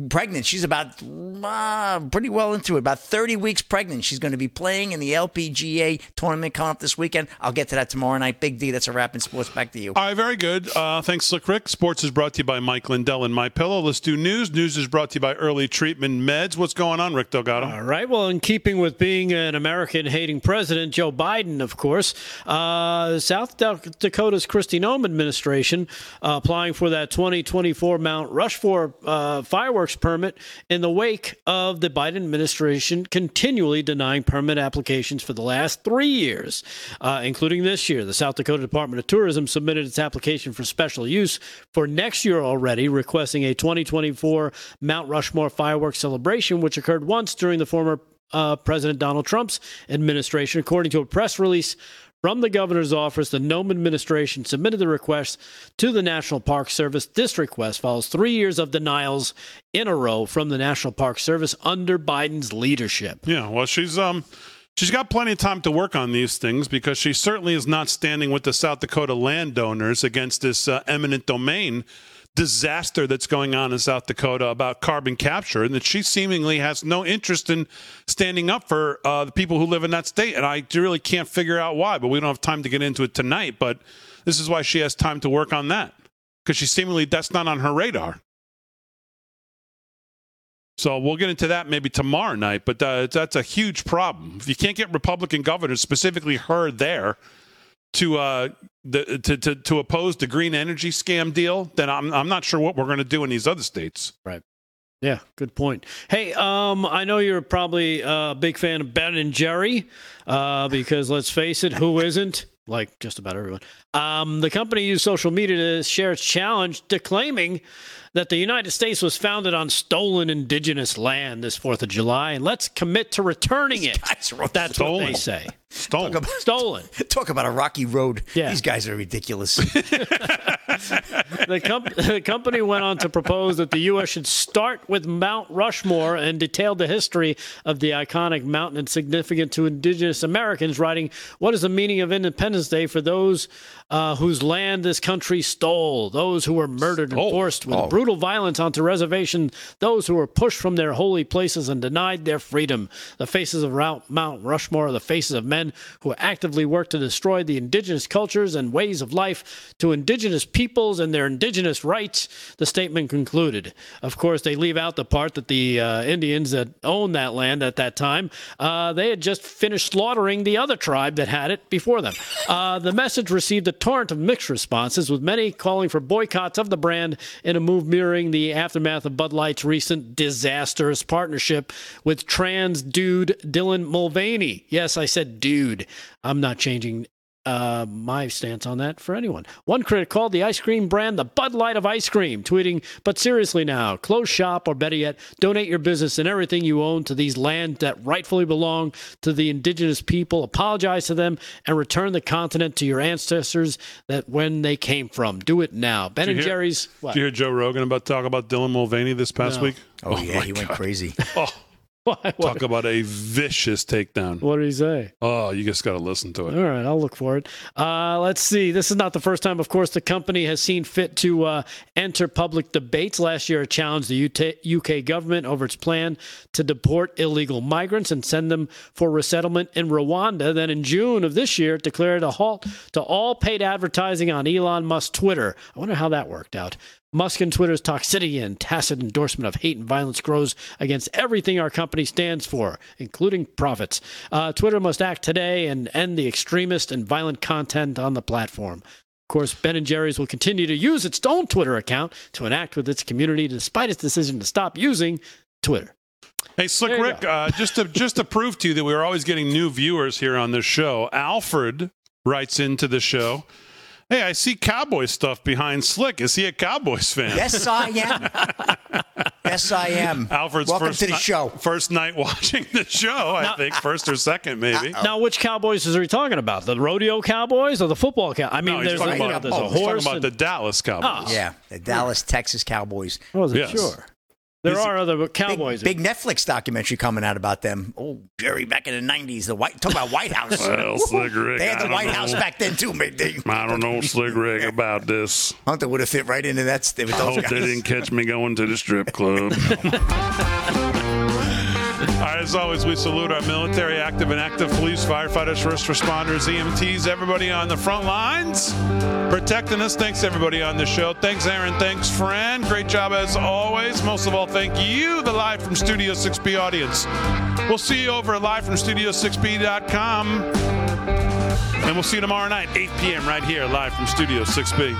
pregnant. She's about pretty well into it, about 30 weeks pregnant. She's going to be playing in the LPGA tournament coming up this weekend. I'll get to that tomorrow night. Big D, that's a wrap in sports. Back to you. All right, very good. Thanks, Slick Rick. Sports is brought to you by Mike Lindell and MyPillow. Let's do news. News is brought to you by Early Treatment Meds. What's going on, Rick Delgado? All right. Well, in keeping with being an American-hating president, Joe Biden, of course, South Dakota's Kristi Noem administration applying for that 2024 Mount Rushmore fireworks permit in the wake of the Biden administration continually denying permit applications for the last 3 years, including this year. The South Dakota Department of Tourism submitted its application for special use for next year already, requesting a 2024 Mount Rushmore fireworks celebration, which occurred once during the former President Donald Trump's administration. According to a press release from the governor's office, the Noem administration submitted the request to the National Park Service. This request follows 3 years of denials in a row from the National Park Service under Biden's leadership. Yeah, well, she's got plenty of time to work on these things because she certainly is not standing with the South Dakota landowners against this eminent domain disaster that's going on in South Dakota about carbon capture, and that she seemingly has no interest in standing up for the people who live in that state. And I really can't figure out why, but we don't have time to get into it tonight. But this is why she has time to work on that, because she seemingly, that's not on her radar. So we'll get into that maybe tomorrow night, but that's a huge problem. If you can't get Republican governors, specifically her there, to oppose the green energy scam deal, then I'm not sure what we're going to do in these other states. Right. Yeah, good point. Hey, I know you're probably a big fan of Ben and Jerry, because let's face it, who isn't? Like just about everyone. The company used social media to share its challenge to claiming that the United States was founded on stolen indigenous land this 4th of July, and let's commit to returning it. That's stolen. What they say. Stolen. Stolen. Talk about a rocky road. Yeah. These guys are ridiculous. The company went on to propose that the U.S. should start with Mount Rushmore and detailed the history of the iconic mountain and significant to indigenous Americans, writing, "What is the meaning of Independence Day for those whose land this country stole, those who were murdered and forced with brutal violence onto reservations, those who were pushed from their holy places and denied their freedom. The faces of Mount Rushmore are the faces of men men who actively work to destroy the indigenous cultures and ways of life to indigenous peoples and their indigenous rights, the statement concluded. Of course, they leave out the part that the Indians that owned that land at that time, they had just finished slaughtering the other tribe that had it before them. The message received a torrent of mixed responses, with many calling for boycotts of the brand in a move mirroring the aftermath of Bud Light's recent disastrous partnership with trans dude Dylan Mulvaney. Yes, I said dude. I'm not changing my stance on that for anyone. One critic called the ice cream brand the Bud Light of ice cream, tweeting, "But seriously now, close shop, or better yet, donate your business and everything you own to these lands that rightfully belong to the indigenous people. Apologize to them and return the continent to your ancestors that when they came from. Do it now." Ben and Jerry's. What? Did you hear Joe Rogan talk about Dylan Mulvaney this past week? Oh yeah, he went crazy. Talk about a vicious takedown. What did he say? Oh, you just got to listen to it. All right, I'll look for it. Let's see. This is not the first time, of course, the company has seen fit to enter public debates. Last year, it challenged the UK government over its plan to deport illegal migrants and send them for resettlement in Rwanda. Then in June of this year, it declared a halt to all paid advertising on Elon Musk's Twitter. I wonder how that worked out. Musk and Twitter's toxicity and tacit endorsement of hate and violence grows against everything our company stands for, including profits. Twitter must act today and end the extremist and violent content on the platform. Of course, Ben & Jerry's will continue to use its own Twitter account to interact with its community despite its decision to stop using Twitter. Hey, Slick Rick, just to prove to you that we're always getting new viewers here on this show, Alfred writes into the show, "Hey, I see Cowboys stuff behind Slick. Is he a Cowboys fan?" Yes, I am. Yes, I am. Alfred's welcome to the show. First night watching the show, I think. First or second, maybe. Now, which Cowboys is he talking about? The rodeo Cowboys or the football Cowboys? I mean, no, he's talking about the Dallas Cowboys. Oh. Yeah, the Dallas, Texas Cowboys. I wasn't sure. There are other Cowboys. Big Netflix documentary coming out about them. Oh, Jerry, back in the 90s, talk about White House. Well, Slick Rick, they had the White House back then, too, maybe. I don't know, Slick Rick, about this. Hunter would have fit right into that. With those guys. They didn't catch me going to the strip club. All right, as always, we salute our military, active and active police, firefighters, first responders, EMTs, everybody on the front lines protecting us. Thanks, everybody on the show. Thanks, Aaron. Thanks, Fran. Great job, as always. Most of all, thank you, the Live from Studio 6B audience. We'll see you over at livefromstudio6b.com. And we'll see you tomorrow night, 8 p.m. right here, Live from Studio 6B.